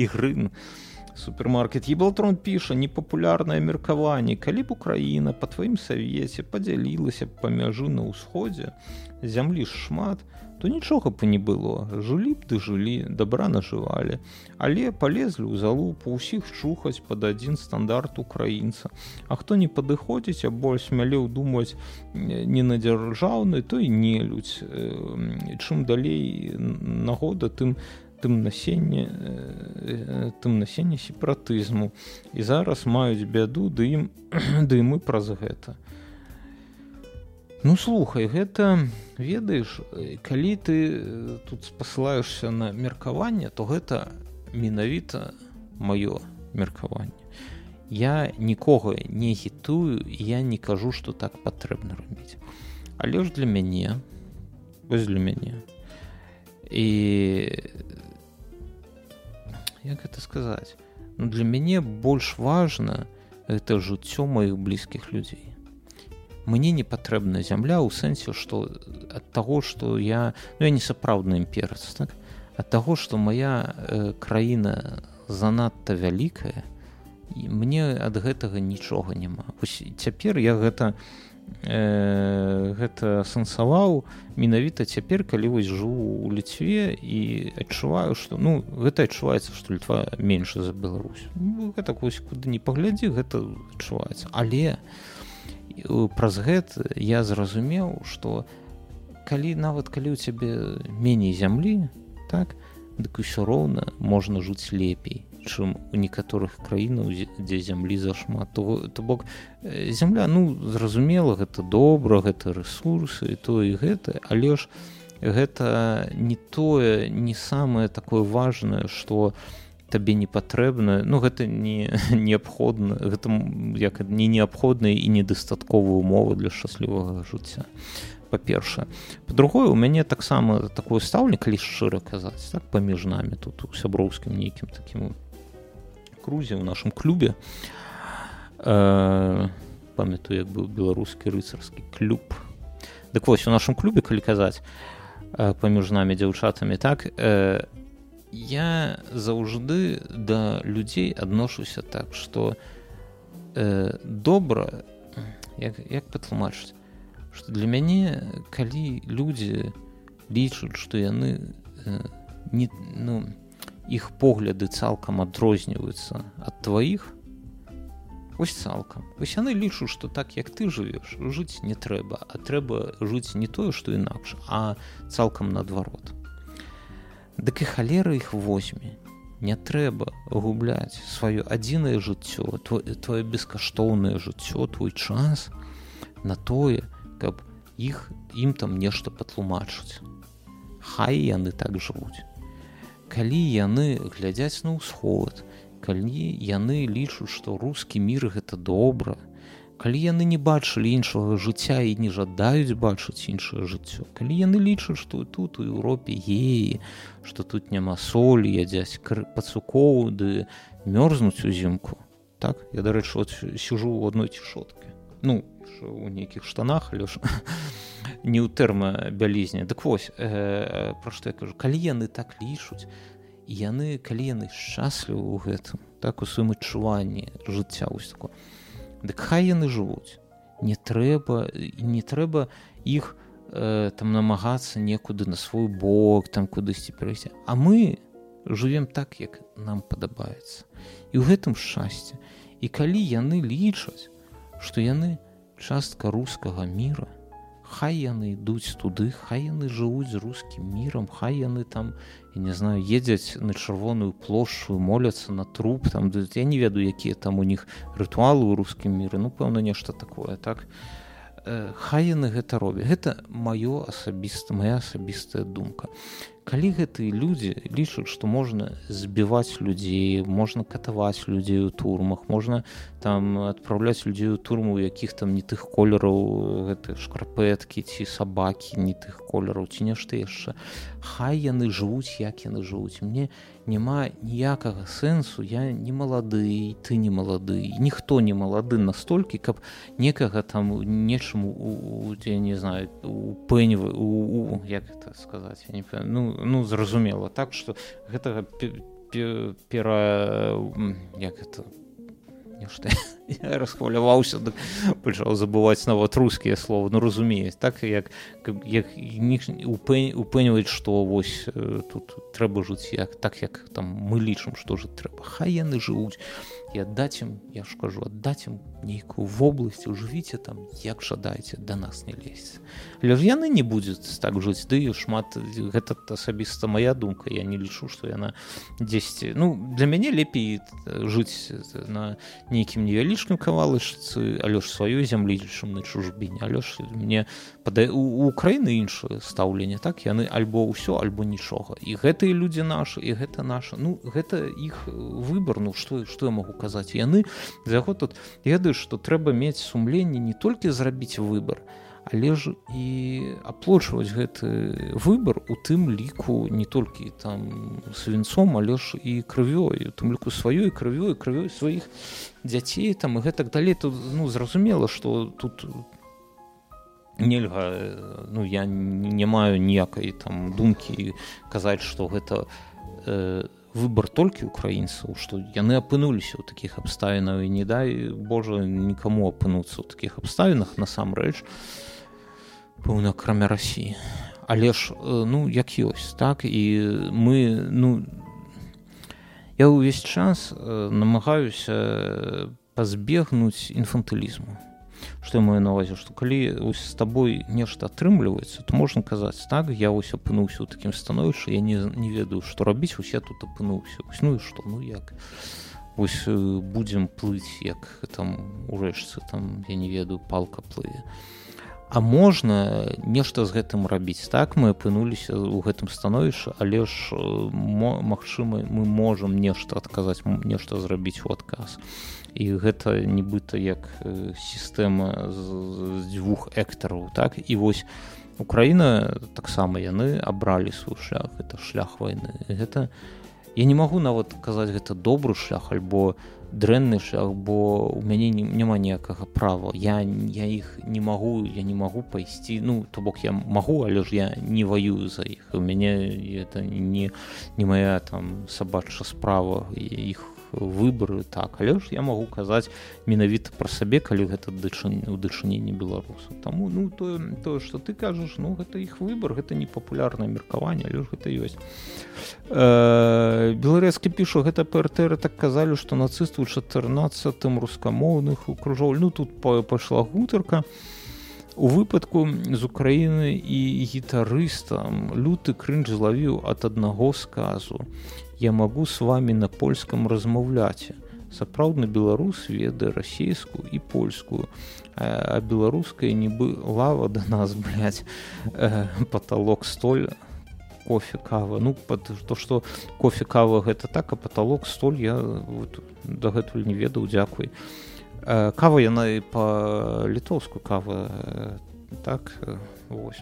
І грын. Супермаркет Еблатрон піша: непапулярнае меркаванне, калі б Украіна па тваім савеце падзялілася па мяжы на ўсходзе, зямлі шмат, то нічога б не было, жылі б ды жылі, добра нажывалі, але палезлі ў залупу, усіх чухаць пад адзін стандарт украінца, а хто не падыходзіць, а больш смялеў думаць не на дзяржаўны, то і не людзь. Чым далей нагода, тым тым насенне тым насенне сепаратызму, і зараз маюць бяду, ды ім, ды і мы праз гэта. Ну, слухай, гэта, ведаеш, калі ты тут спасылаешся на меркаванне, то гэта менавіта маё меркаванне. Я нікога не гітую, я не кажу, што так патрэбна рабіць. Але ж для мяне, вось для мяне. І, як гэта сказаць, ну, для мяне больш важна гэта жыццё маіх блізкіх людзей. Мне не патрэбна зямля ў сэнсе, што ад таго, што я, ну, я не сапраўдны імперец, так? Ад таго, што мая э, краіна занадта вялікая, мне ад гэтага нічога няма. Вось цяпер я гэта э, гэта сэнсаваў менавіта цяпер, калі вось жыву ў Літве і адчуваю, што, ну, гэта адчуваецца, што Літва менш за Беларусь. Ну, гэта вось куды не паглядзі, гэта адчуваецца. Але праз гэта я зразумеў, што калі нават калі ў цябе меней зямлі, так, дык усё роўна можна жыць лепей, чым у некаторых краінах, дзе зямлі зашмат. То, то бок зямля, ну, зразумела, гэта добра, гэта рэсурсы, і то і гэта, але ж гэта не тое, не самае такое важнае, што табе не патрэбна, ну, гэта не неабходна, гэта як не неабходная і недастатковая умова для шчаслівага жыцця. Па-першае. Па-другое, у мяне таксама такое стаўленне, калі шчыра казаць, так, паміж намі тут у сяброўскім нейкім такім крузе, у нашым клубе. Э, памятаю, як быў беларускі рыцарскі клуб. Дык вось, у нашым клубе, калі казаць, паміж намі дзяўчатамі, так, э, я заўжды да людзей адношуся так, што э, добра, як, як патлумачыць, што для мяне, калі людзі лічаць, што яны э, не, ну, іх погляды цалкам адрозніваюцца ад тваіх, вось цалкам. Вось яны лічу, што так, як ты жывеш, жыць не трэба, а трэба жыць не тое, што інакш, а цалкам наадварот. Дык і халера іх возьме. Не трэба губляць сваё адзінае жыццё, тваё бескаштоўнае жыццё, твой час на тое, каб іх, ім там нешта патлумачыць. Хай яны так жывуць. Калі яны глядзяць на ўсход, калі яны лічаць, што рускі мір гэта добра, калі яны не бачылі іншага жыцця і не жадаюць бачыць іншае жыццё, калі яны лічаць, што тут у Еўропе геі, што тут няма солі, ядзяць пацукоў ды мёрзнуць узімку, так? Я, дарэчы, от сижу ў адной цішоткі, ну, у нейкіх штанах, але ж не ў тэрмабялізні. Дык вось, э, пра што я кажу, калі яны так лічаць, яны, калі яны шчаслівы ў гэтым, так, у сваім адчуванні жыцця вось такое, дык хай яны жывуць. Не трэба, не трэба іх э, там намагацца некуды на свой бок, там кудысьці перайсці. А мы жывем так, як нам падабаецца. І ў гэтым шчасце. І калі яны лічаць, што яны частка рускага міра, хай яны ідуць туды, хай яны жывуць з рускім мірам, хай яны там, я не знаю, едзяць на чырвоную плошчу, моляцца на труп, там, я не ведаю, якія там у них рытуалы ў рускім міры, ну, пэўна, нешта такое, так? Хай яны гэта робяць. Гэта маё асабіста, мая асабістая думка. Калі гэтыя людзі лічаць, што можна збіваць людзей, можна катаваць людзей у турмах, можна там адпраўляць людзей у турму, у якіх там не тых колераў, гэты шкарпэткі ці сабакі не тых колераў, ці нешта яшчэ. Хай яны жывуць, як яны жывуць. Мне няма ніякага сэнсу, я не малады, ты не малады, ніхто не малады настолькі, каб некага там нечаму, я не знаю, упэньвы, як это сказаць, я не памятаю, ну, ну, зразумела, так, што гэтага пера, як гэта, нешта, я расхваляваўся, дык пачаў забываць нават рускія словы, ну, разумеюць, так, як, як упэйніваць, што вось тут трэба жыць, як, так, як там мы лічым, што жыць трэба, хай яны жывуць, і аддаць ім, я ж кажу, аддаць ім нейкую вобласць, жывіце там, як жадаеце, да нас не лезьце. Але ж яны не будуць так жыць, ды і шмат, гэта асабіста мая думка, я не лічу, што яна дзесьці, ну, для мяне лепей жыць на нейкім невялічным кавалачцы, але ж сваёй зямлі, чым на чужбіне, але ж мне падае, у Украіны іншае стаўленне, так, яны альбо ўсё, альбо нічога, і гэтыя людзі нашы, і гэта наша, ну, гэта іх выбар, ну, што, што я магу казаць, яны за год тут ведаюць, што трэба мець сумленне не толькі зрабіць выбар, але ж і аплочваць гэты выбар у тым ліку не толькі там свінцом, але ж і крывёй, у тым ліку сваёй крывёй, крывёй сваіх дзяцей там і гэтак далей. Тут, ну, зразумела, што тут нельга, ну, я не маю ніякай там думкі казаць, што гэта э, выбор толькі украінцаў, што яны апынуліся ў такіх абставінах, і не дай Божа нікому апынуцца ў такіх абставінах, насамрэч, пэўна, акрамя Расіі. Але ж, ну, як ёсць, так, і мы, ну, я ўвесь час намагаюся пазбегнуць інфантылізму. Што я маю на ўвазе, што калі ось з табой нешта атрымліваецца, то можна казаць, так, я ось апынуўся ў такім становішчы, я не, не ведаю, што рабіць, ось я тут апынуўся, ось, ну і што, ну як, ось будзем плыць, як там у рэшцы, там, я не ведаю, палка плыве. А можна нешта з гэтым рабіць, так, мы апынуліся ў гэтым становішчы, але ж магчыма, мы можам нешта адказаць, нешта зрабіць у адказ. І гэта нібыта як сістэма з, з дзвюх эктараў, так? І вось Украіна таксама, яны абралі свой шлях, гэта шлях вайны. Гэта Я не магу нават казаць, гэта добры шлях альбо дрэнны шлях, бо у мяне няма ніякага права. Я, я іх не магу, я не магу пайсці. Ну, то бок я магу, але ж я не ваю за іх. У мяне это не, не мая там сабача справа, іх выбары, так, але ж я магу казаць менавіта пра сабе, калі гэта у дачыненні беларусаў. Таму, ну, тое, то, што ты кажаш, ну, гэта іх выбар, гэта не папулярнае меркаванне, але ж гэта ёсць. Э, Беларэскі пішу, гэта ПРТР так казалі, што нацысты ў чатырнаццатым рускамоўных укружоў. Ну, тут пайшла гутарка. У выпадку з Украіны і гітарыстам люты крынж злавіў ад аднаго сказу. Я магу с вами на польском размаўляць. Сапраўдны беларус ведае расійскую і польскую, а беларуская нібы лава да нас, блядь, потолок столь, кофе, кава. Ну, то, што кофе, кава гэта так, а потолок столь я вот, дагэтуль не ведаў, дзякуй. Кава яна і па-літоўску кава, так, вось.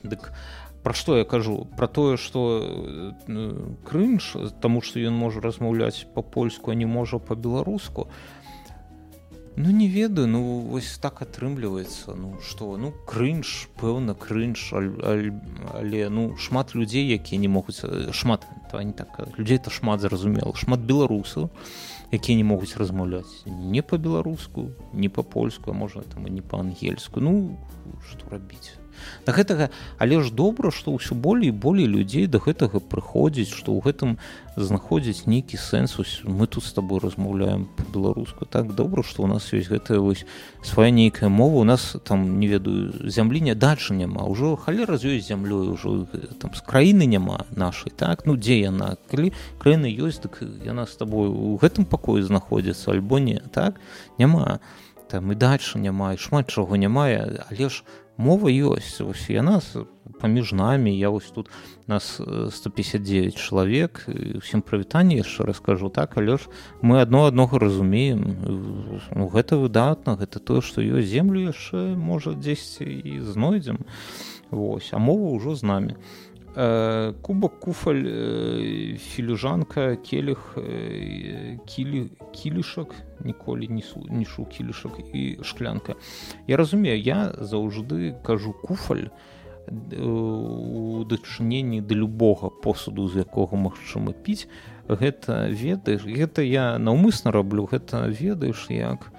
Дык пра што я кажу? Пра тое, што крынж, таму што ён можа размаўляць па-польску, а не можа па-беларуску. Ну, не ведаю, ну, вось так атрымліваецца. Ну, што, ну, крынж, пэўна, крынж, аль, аль, але, ну, шмат людзей, якія не могуць, шмат, не так, людзей-то шмат, зразумела, шмат беларусаў, якія не могуць размаўляць не па-беларуску, не па-польску, а можа, там, і не па-ангельску. Ну, што рабіць? Да гэтага, але ж добра, што ўсё болей і болей людзей да гэтага прыходзіць, што ў гэтым знаходзіць нейкі сэнс. Мы тут з табой размаўляем па-беларуску. Так добра, што ў нас ёсць гэтая вось свая нейкая мова. У нас там, не ведаю, зямлі не дачы няма. Ужо халера з ёй зямлёй, ужо там з краіны няма нашай, так? Ну, дзе яна? Калі краіна ёсць, дык яна з табой у гэтым пакоі знаходзіцца, альбо не, так? Няма. Там і дачы няма, і шмат чаго няма, але ж мова ёсць, вось яна паміж намі, я вось тут нас сто пятьдесят девять чалавек, усім прывітанне яшчэ раскажу, так, але ж мы адно аднога разумеем, ну, гэта выдатна, гэта тое, што ёй землю яшчэ, можа, дзесьці і знойдзем, вось, а мова ўжо з намі. Кубок, куфаль, філіжанка, келіх, кілі, кілішак, ніколі не, су, не шу кілішак і шклянка. Я разумею, я заўжды кажу куфаль у дачыненні да любога посуду, з якога магчыма піць. Гэта ведаеш, гэта я наўмысна раблю, гэта ведаеш, як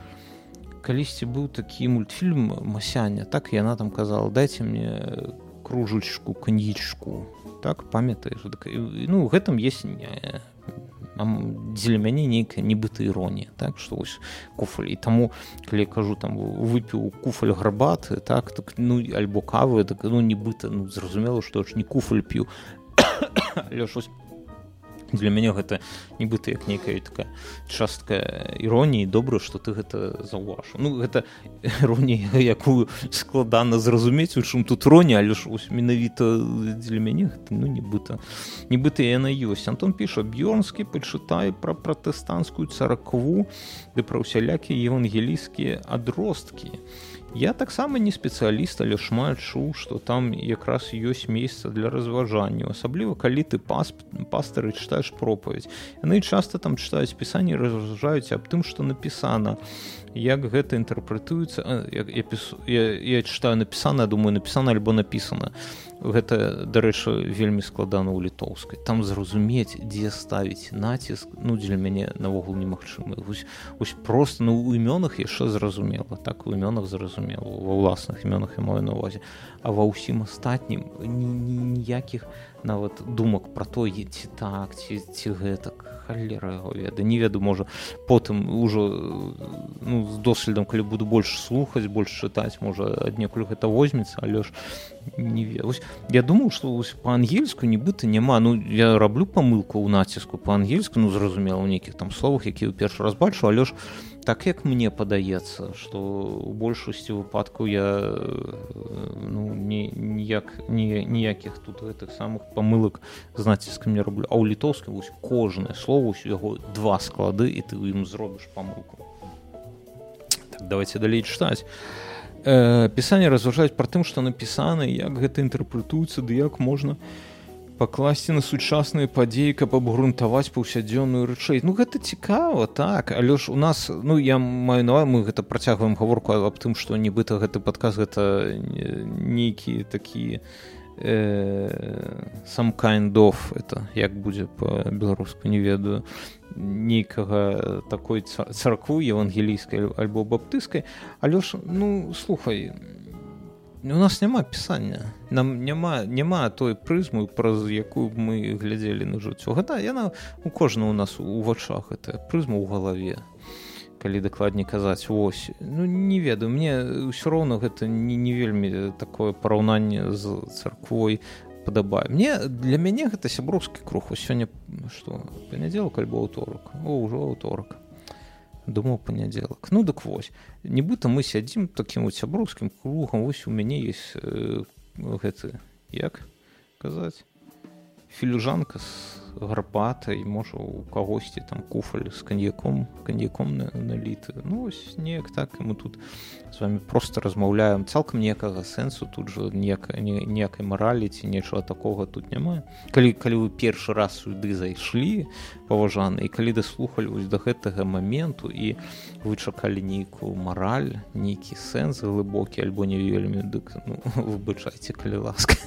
калісьці быў такі мультфільм «Масяня», так, яна там казала, дайце мне кружечку, коньячку, так, памятаеш? Ну, у гэтым есть для мяне нейкая нібыта іронія, так, што вось куфаль. І таму, калі я кажу, там, выпіў куфаль гарбаты, так, так, ну, альбо кавы, так, ну, нібыта, ну, зразумела, што я ж не куфаль п'ю. Але ж вось для мяне гэта нібыта як нейкая такая частка іроніі. Добра, што ты гэта заўважыў. Ну, гэта іронія, якую складана зразумець, у чым тут іронія, але ж ось менавіта для мяне гэта, ну, нібыта, нібыта яна ёсць. Антон піша, Біорнскі пачытай пра пратэстанцкую царкву ды пра ўсялякі евангелійскія адросткі. Я таксама не спецыяліст, але шмат чуў, што там якраз ёсць месца для разважання, асабліва калі ты пастары чытаеш пропаведь. Яны часта там чытаюць пісанне і разважаюць аб тым, што напісана. Як гэта інтэрпрэтуецца? Я, я, я, я чытаю напісана, я думаю, напісана альбо напісана. Гэта, дарэчы, вельмі складана ў літоўскай. Там зразумець, дзе ставіць націск, ну, для мяне навогул немагчыма. Вось, вось проста, ну, у імёнах яшчэ зразумела, так, у імёнах зразумела, ва ўласных імёнах я маю на ўвазе. А ва ўсім астатнім ніякіх нават думак пра то, ці так, ці, ці гэтак, халера яго веда. Не веду, можа, потым ўжо, ну, з досведам, калі буду больш слухаць, больш чытаць, можа, аднекуль гэта возьмецца, але ж не веду. Я думаў, што па-ангельску нібыта няма. Ну, я раблю памылку ў націску па-ангельску, ну, зразумела, у нейкіх там словах, якія ў першы раз бачу, але ж так, як мне падаецца, што ў большасці выпадкаў я, ну, не, ніяк, не, ніякіх тут гэтых самых памылак з націскам не раблю. А ў літоўскім вось кожнае слово, у яго два склады, і ты ў ім зробіш памылку. Так, давайте далей чытаць. Пісанне разважаюць пра тым, што напісана, як гэта інтэрпрэтуецца, ды як можна пакласці на сучасныя падзеі, каб абгрунтаваць паўсядзённую рэчай. Ну гэта цікава, так, але ж у нас, ну я маю на увазі, мы гэта працягваем гаворку аб тым, што нібыта гэты падказ гэта нейкі такі some kind of, это як будзе па-беларуску не ведаю, нейкага такой царквы евангелійскай альбо баптысцкай, але ж, ну слухай, у нас няма пісання, нам няма, няма той прызмы, праз якую мы глядзелі на жыццё. Гэта яна у кожнага у нас у вачах, гэта прызма ў галаве. Калі дакладней казаць, вось, ну не ведаю, мне ўсё роўна гэта не, не вельмі такое параўнанне з царквой падабае. Мне, для мяне гэта сяброўскі круг, вось сёння, што, панядзелак альбо аўторак, о, ўжо аўторак, думаў панядзелак, ну дык вось, нібыта мы сядзім такім вот сяброўскім кругам, вось у мяне ёсць э, гэты, як казаць, філюжанка з гарбатай, можа у кагосьці там куфаль з каньяком, каньяком наліты. Ну ось неяк так, і мы тут з вами проста размаўляем, цалкам ніякага сэнсу, тут жа ніякай ніякай маралі ці нічога такога тут няма. Калі калі вы першы раз сюды зайшлі, паважаны, і калі даслухалі вось да гэтага моменту і вы чакалі нейкую мараль, нейкі сэнс глыбокі альбо не вельмі, дык ну выбачайце, калі ласка.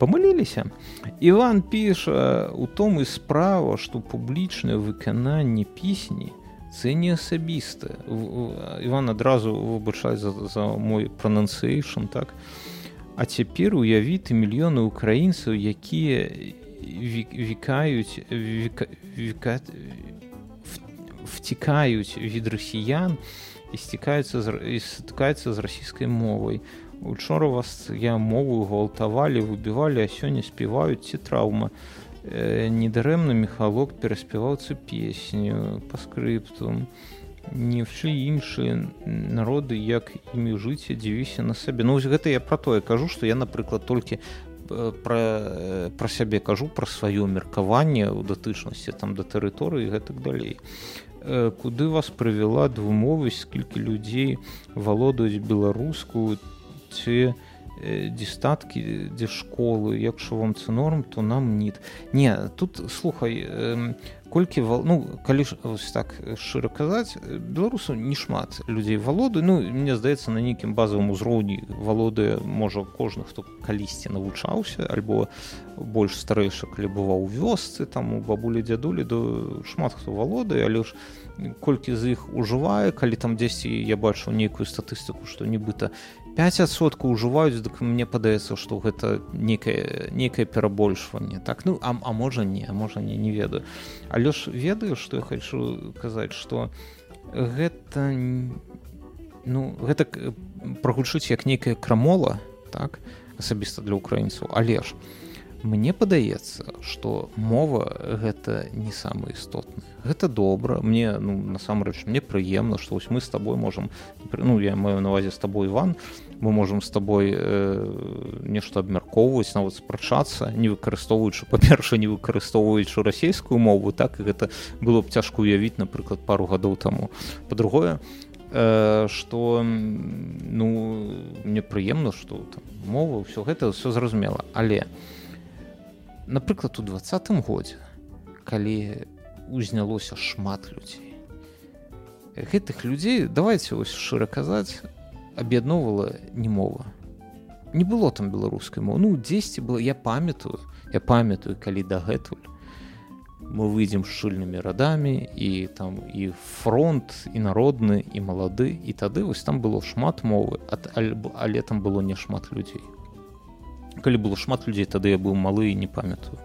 Памыліліся. Іван піша у том і справа, што публічнае выкананне песні це не асабістае. Іван адразу выбачае за, за мой пронансейшн, так. А цяпер уявіты мільёны украінцаў, якія вікаюць, віка, віка, втікаюць від расіян і стікаюцца з, і стыкаюцца з расійскай мовай. Учора вас я мову гвалтавалі, выбівалі, а сёння співаюць, ці траўма. Э, недарэмна Михалок пераспяваў цю песню па скрыпту. Не ўсе іншыя народы, як імі жыць, дзівіся на сабе. Ну, гэта я пра тое кажу, што я, напрыклад, толькі пра, пра сябе кажу, пра сваё меркаванне ў датычнасці там, да тэрыторыі і гэтак далей. Э, куды вас прывяла двумовасць, скількі людзей валодаюць беларускую, ці дістаткі, дзе школы, якщо вам це норм, то нам ніт. Ні, тут, слухай, колькі, ну, калі ось так широ казаць, беларусу не шмат людзей валодуе, ну, мне здаецца, на нейкім базавым узроўні валодуе, можа, кожны, хто калісьці навучаўся, альбо больш старэйшы, калі бываў у вёсцы, там, у бабулі, дзядулі, да шмат хто валодуе, але ж колькі з іх ужывае, калі там дзесьці я бачыў нейкую статыстыку, што нібыта пяць адсоткаў ужываюць, дык мне падаецца, што гэта некае, некае перабольшванне. Так? Ну, а, а можа не, а можа не, не ведаю. Але ж ведаю, што я хачу казаць, што гэта, ну, гэта прагучыць як некае крамола, так? Асабіста для украінцаў, але ж мне падаецца, што мова гэта не самае істотнае. Гэта добра, мне, ну, насамрэч, мне прыемна, што вось мы з табой можам, ну, я маю на ўвазе з табой, Іван, мы можам з табой э, нешта абмяркоўваць, нават спрачацца, не выкарыстоўваючы, па-першае, не выкарыстоўваючы расійскую мову, так, і гэта было б цяжка уявіць, напрыклад, пару гадоў таму. Па-другое, што, ну, мне прыемна, што там, мова, ўсё гэта, ўсё зразумела, але напрыклад, у двадцатым годзе, калі узнялося шмат людзей, гэтых людзей, давайте вось шчыра казаць, аб'ядноўвала не мова. Не было там беларускай мовы. Ну, дзесьці было, я памятаю, я памятаю, калі дагэтуль мы выйдзем шчыльнымі радамі, і там і фронт, і народны, і малады, і тады вось там было шмат мовы, але там было не шмат людзей. Калі было шмат людзей, тады я быў малы і не памятаю.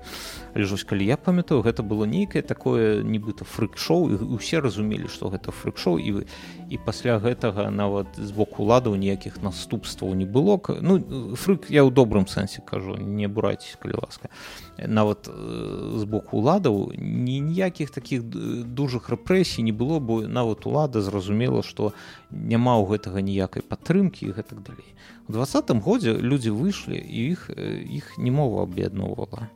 Але ж, калі я памятаю, гэта было нейкае такое нібыта фрык-шоу, і ўсе разумелі, што гэта фрык-шоу, і, і пасля гэтага нават з боку уладаў ніякіх наступстваў не было. Ну, фрык я ў добрым сэнсе кажу, не абурайцеся, калі ласка. Нават з боку уладаў ніякіх такіх дужых рэпрэсій не было, бо нават улада зразумела, што няма ў гэтага ніякай падтрымкі і гэтак далей. У двадцатым годзе людзі выйшлі, і іх, іх не мова аб'ядноўвала.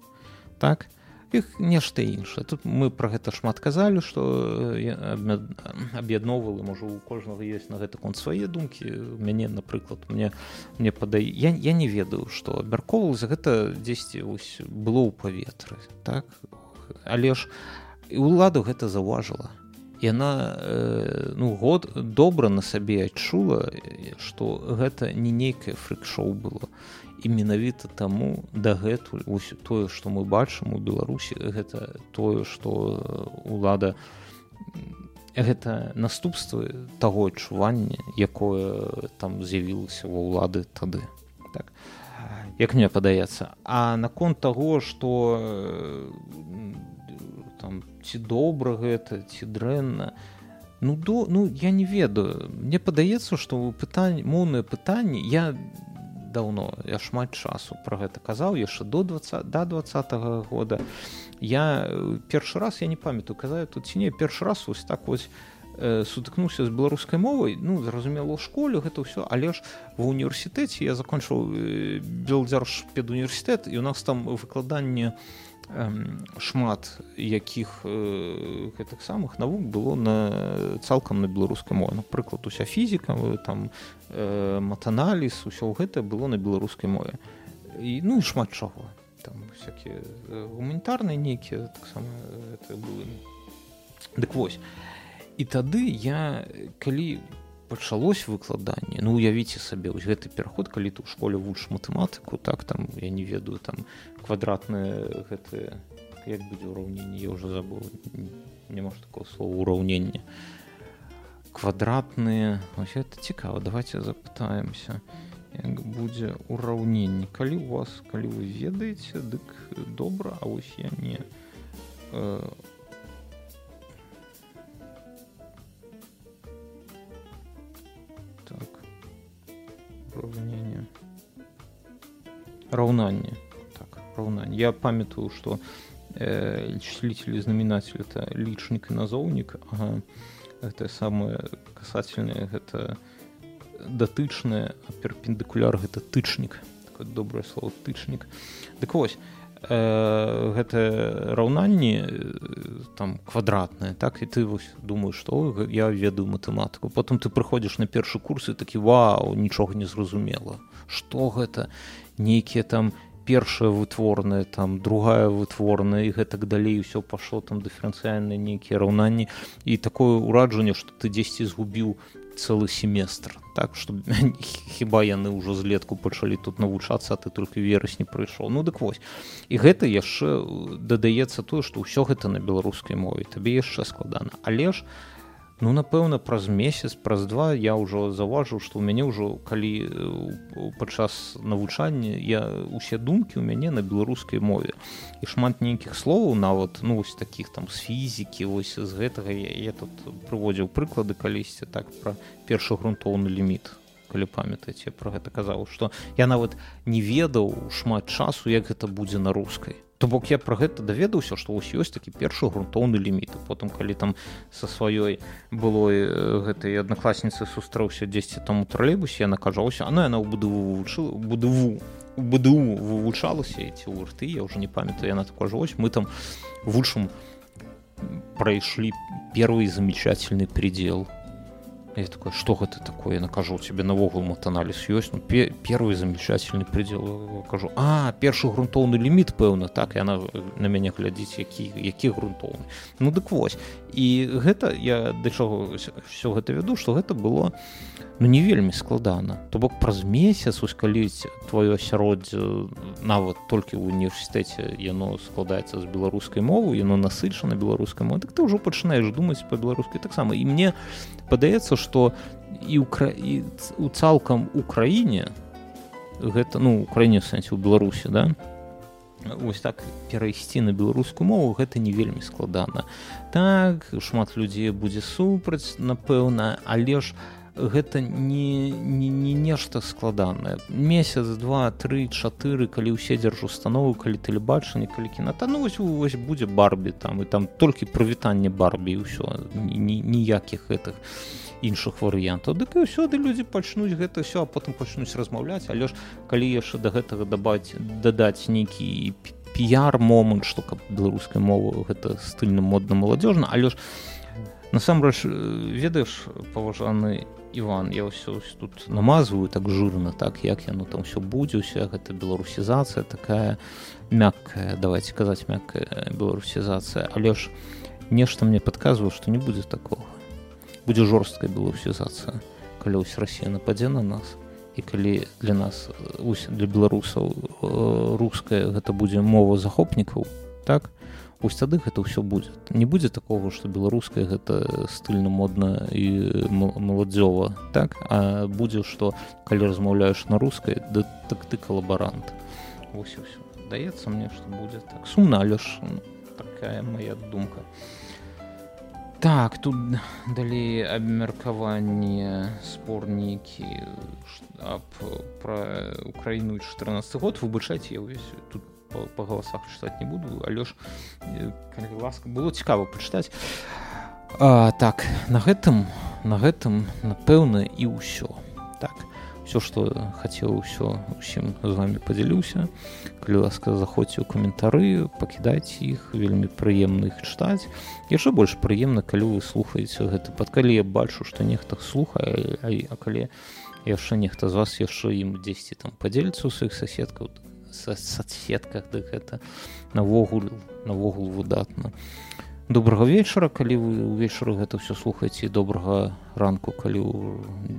Так? іх нешта іншае. Тут мы пра гэта шмат казалі, што аб'ядноўвалі, можа, у кожнага ёсць на гэты конт свае думкі. Мяне, напрыклад, мне, мне падае, я, я не ведаю, што абмяркоўвалася, гэта дзесьці вось было ў паветры, так? Але ж і ўлада гэта заўважыла. Яна ну, год добра на сабе адчула, што гэта не нейкае фрик-шоу было. І менавіта таму дагэтуль вось тое, што мы бачым у Беларусі, гэта тое, што ўлада, гэта наступствы таго адчування, якое там з'явілася ва ўлады тады. Так. Як мне падаецца. А наконт таго, што там ці добра гэта, ці дрэнна, ну, до, ну я не ведаю. Мне падаецца, што пытань, моўныя пытанні, я даўно, я шмат часу пра гэта казаў, яшчэ до двадцатага года. Я першы раз, я не памятаю, казаю тут ці не, першы раз ось так вось э, сутыкнуўся з беларускай мовай, ну, зразумела, у школе гэта ўсё, але ж ва ўніверсітэце я закончыў э, Беларускі пед універсітэт, і у нас там выкладанне шмат якіх гэтых самых навук было на цалкам на беларускай мове. Напрыклад, уся фізіка, там матаналіз, усё гэта было на беларускай мове. І, ну і шмат чаго. Там всякія гуманітарныя нейкія таксама гэта было. Дык вось. І тады я, калі пачалось выкладанне, ну уявіце сабе вось гэты пераход, калі ты ў школе вучыш матэматыку, так там я не ведаю, там квадратныя гэтыя, як будзе ўраўненне, я ўжо забыл, не можа такого слова ўраўненне, квадратныя, вось гэта цікава, давайте запытаемся, як будзе ўраўненне, калі у вас, калі вы ведаеце, дык добра, а вось я не. Равнение. Равнание. Так, равнание. Я памятаю, что э, числитель и знаменатель это личник и назовник, а это самое касательное это датычное, а перпендикуляр это тычник. Такое доброе слово тычник. Так вось, э, гэта раўнанне там квадратнае, так, і ты вось думаеш, што я ведаю матэматыку. Потым ты прыходзіш на першы курс і такі вау, нічога не зразумела. Што гэта? Нейкія там першая вытворная, там другая вытворная і гэтак далей, усё пашло там дыферэнцыяльныя нейкія раўнанні, і такое ўраджанне, што ты дзесьці згубіў цэлы семестр, так, што хіба яны ўжо злетку пачалі тут навучацца, а ты толькі верасні прыйшоў. Ну, дык вось. І гэта яшчэ дадаецца тое, што ўсё гэта на беларускай мове, табе яшчэ складана. Але ж, ну, напэўна, праз месяц, праз два я ўжо заўважыў, што ў мяне ўжо, калі падчас навучання, я усе думкі ў мяне на беларускай мове. І шмат нейкіх словаў, нават, ну, вось такіх там з фізікі, вось з гэтага. Я, я тут прыводзіў прыклады калісьці, так, пра першы грунтоўны ліміт, калі памятаеце, я пра гэта казаў, што я нават не ведаў шмат часу, як гэта будзе на рускай. То бок я пра гэта даведаўся, што вось ёсць такі першы грунтоўны ліміт. Потым, калі там са сваёй былой гэтай аднакласніцы сустрэўся дзесьці там у тралейбусе, яна кажалася, а ну яна ў бэ дэ у вывучалася, і ці ў эр тэ, я ўжо не памятаю, яна такая жа, мы там вучым прайшлі первый замечательный предел. Я такой, что это такое? Я накажу, тебе навогул матаналіз ёсць. Ну, пе- первый замечательный предел. Кажу, а, першы грунтоўны ліміт, пэўна, так, і яна на мяне глядзіць, які, які грунтоўны. Ну, дык вось. І гэта, я да чаго ўсё гэта веду, што гэта было, ну, не вельмі складана. То бок праз месяц, вось, калі твоё асяроддзе, нават толькі ў універсітэце, яно складаецца з беларускай мовы, яно насычана беларускай мовы, так ты ўжо пачынаеш думаць па-беларускі таксама. І мне падаецца, што і ў укра... цалкам Украіне, гэта, ну, Украіне, сэнсе, у Беларусі, да, вось так перайсці на беларускую мову, гэта не вельмі складана. Так, шмат людзей будзе супраць, напэўна, але ж гэта не, не, не нешта складанае. Месяц, два, тры, чатыры, калі ўсе дзяржустановы, калі тэлебачанне, калі кіната, ну вось, вось будзе Барбі там, і там толькі прывітанне Барбі, і ўсё, ні, ніякіх гэтых іншых варыянтаў. Дык і ўсё, ды людзі пачнуць гэта ўсё, а потым пачнуць размаўляць, але ж калі яшчэ да гэтага дадаць нейкі піяр-момант, што каб беларускай мовы гэта стыльна, модна, маладзёжна, але ж насамрэч, ведаеш, паважаны Іван, я ўсё тут намазваю так жирна, так, як яно там ўсё будзе, ўся гэта беларусізацыя такая мяккая, давайте казаць мяккая беларусізацыя, але ж нешта мне падказвае, што не будзе такога. Будзе жорсткая беларусізацыя, калі ўсь Расія нападзе на нас. І калі для нас, для беларусаў, руская гэта будзе мова захопнікаў, так, пусть тады гэта ўсё будзе. Не будзе такого, што беларуская гэта стыльна, модна і маладзёва, так, а будзе, што калі размаўляеш на рускай, да, так ты калабарант. Вось і ўсё. Даецца мне, што будзе так. Сумна, але ж такая моя думка. Так, тут далей абмеркаванне спорнікі аб пра Украіну чатырнаццаты год. Выбачайце, я ўвесь тут па, па галасах чытаць не буду, але ж, калі ласка, было цікава пачытаць. А, так, на гэтым, на гэтым, напэўна, і ўсё. Так, ўсё, што хацеў, ўсё ўсім з вамі падзяліўся. Калі ласка, заходзьце ў каментары, пакідайце іх, вельмі прыемна іх чытаць. Яшчэ больш прыемна, калі вы слухаеце гэта падкалі, я бачу, што нехта слухае, а, а калі яшчэ нехта з вас яшчэ ім дзесьці там падзеліцца ў сваіх соседках, соседках, дык гэта навогул, навогул выдатна. Добрага вечара, калі вы ўвечары гэта ўсё слухаеце, і добрага ранку, калі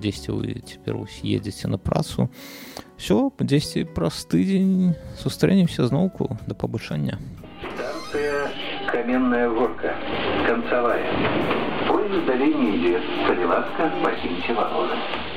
дзесьці вы цяпер едзеце на працу. Усё, дзесьці праз тыдзень сустрэнемся зноўку. Да пабачэння. Каменная горка, концевая. Поезд далее не идет. Солиласка, покиньте вагоны.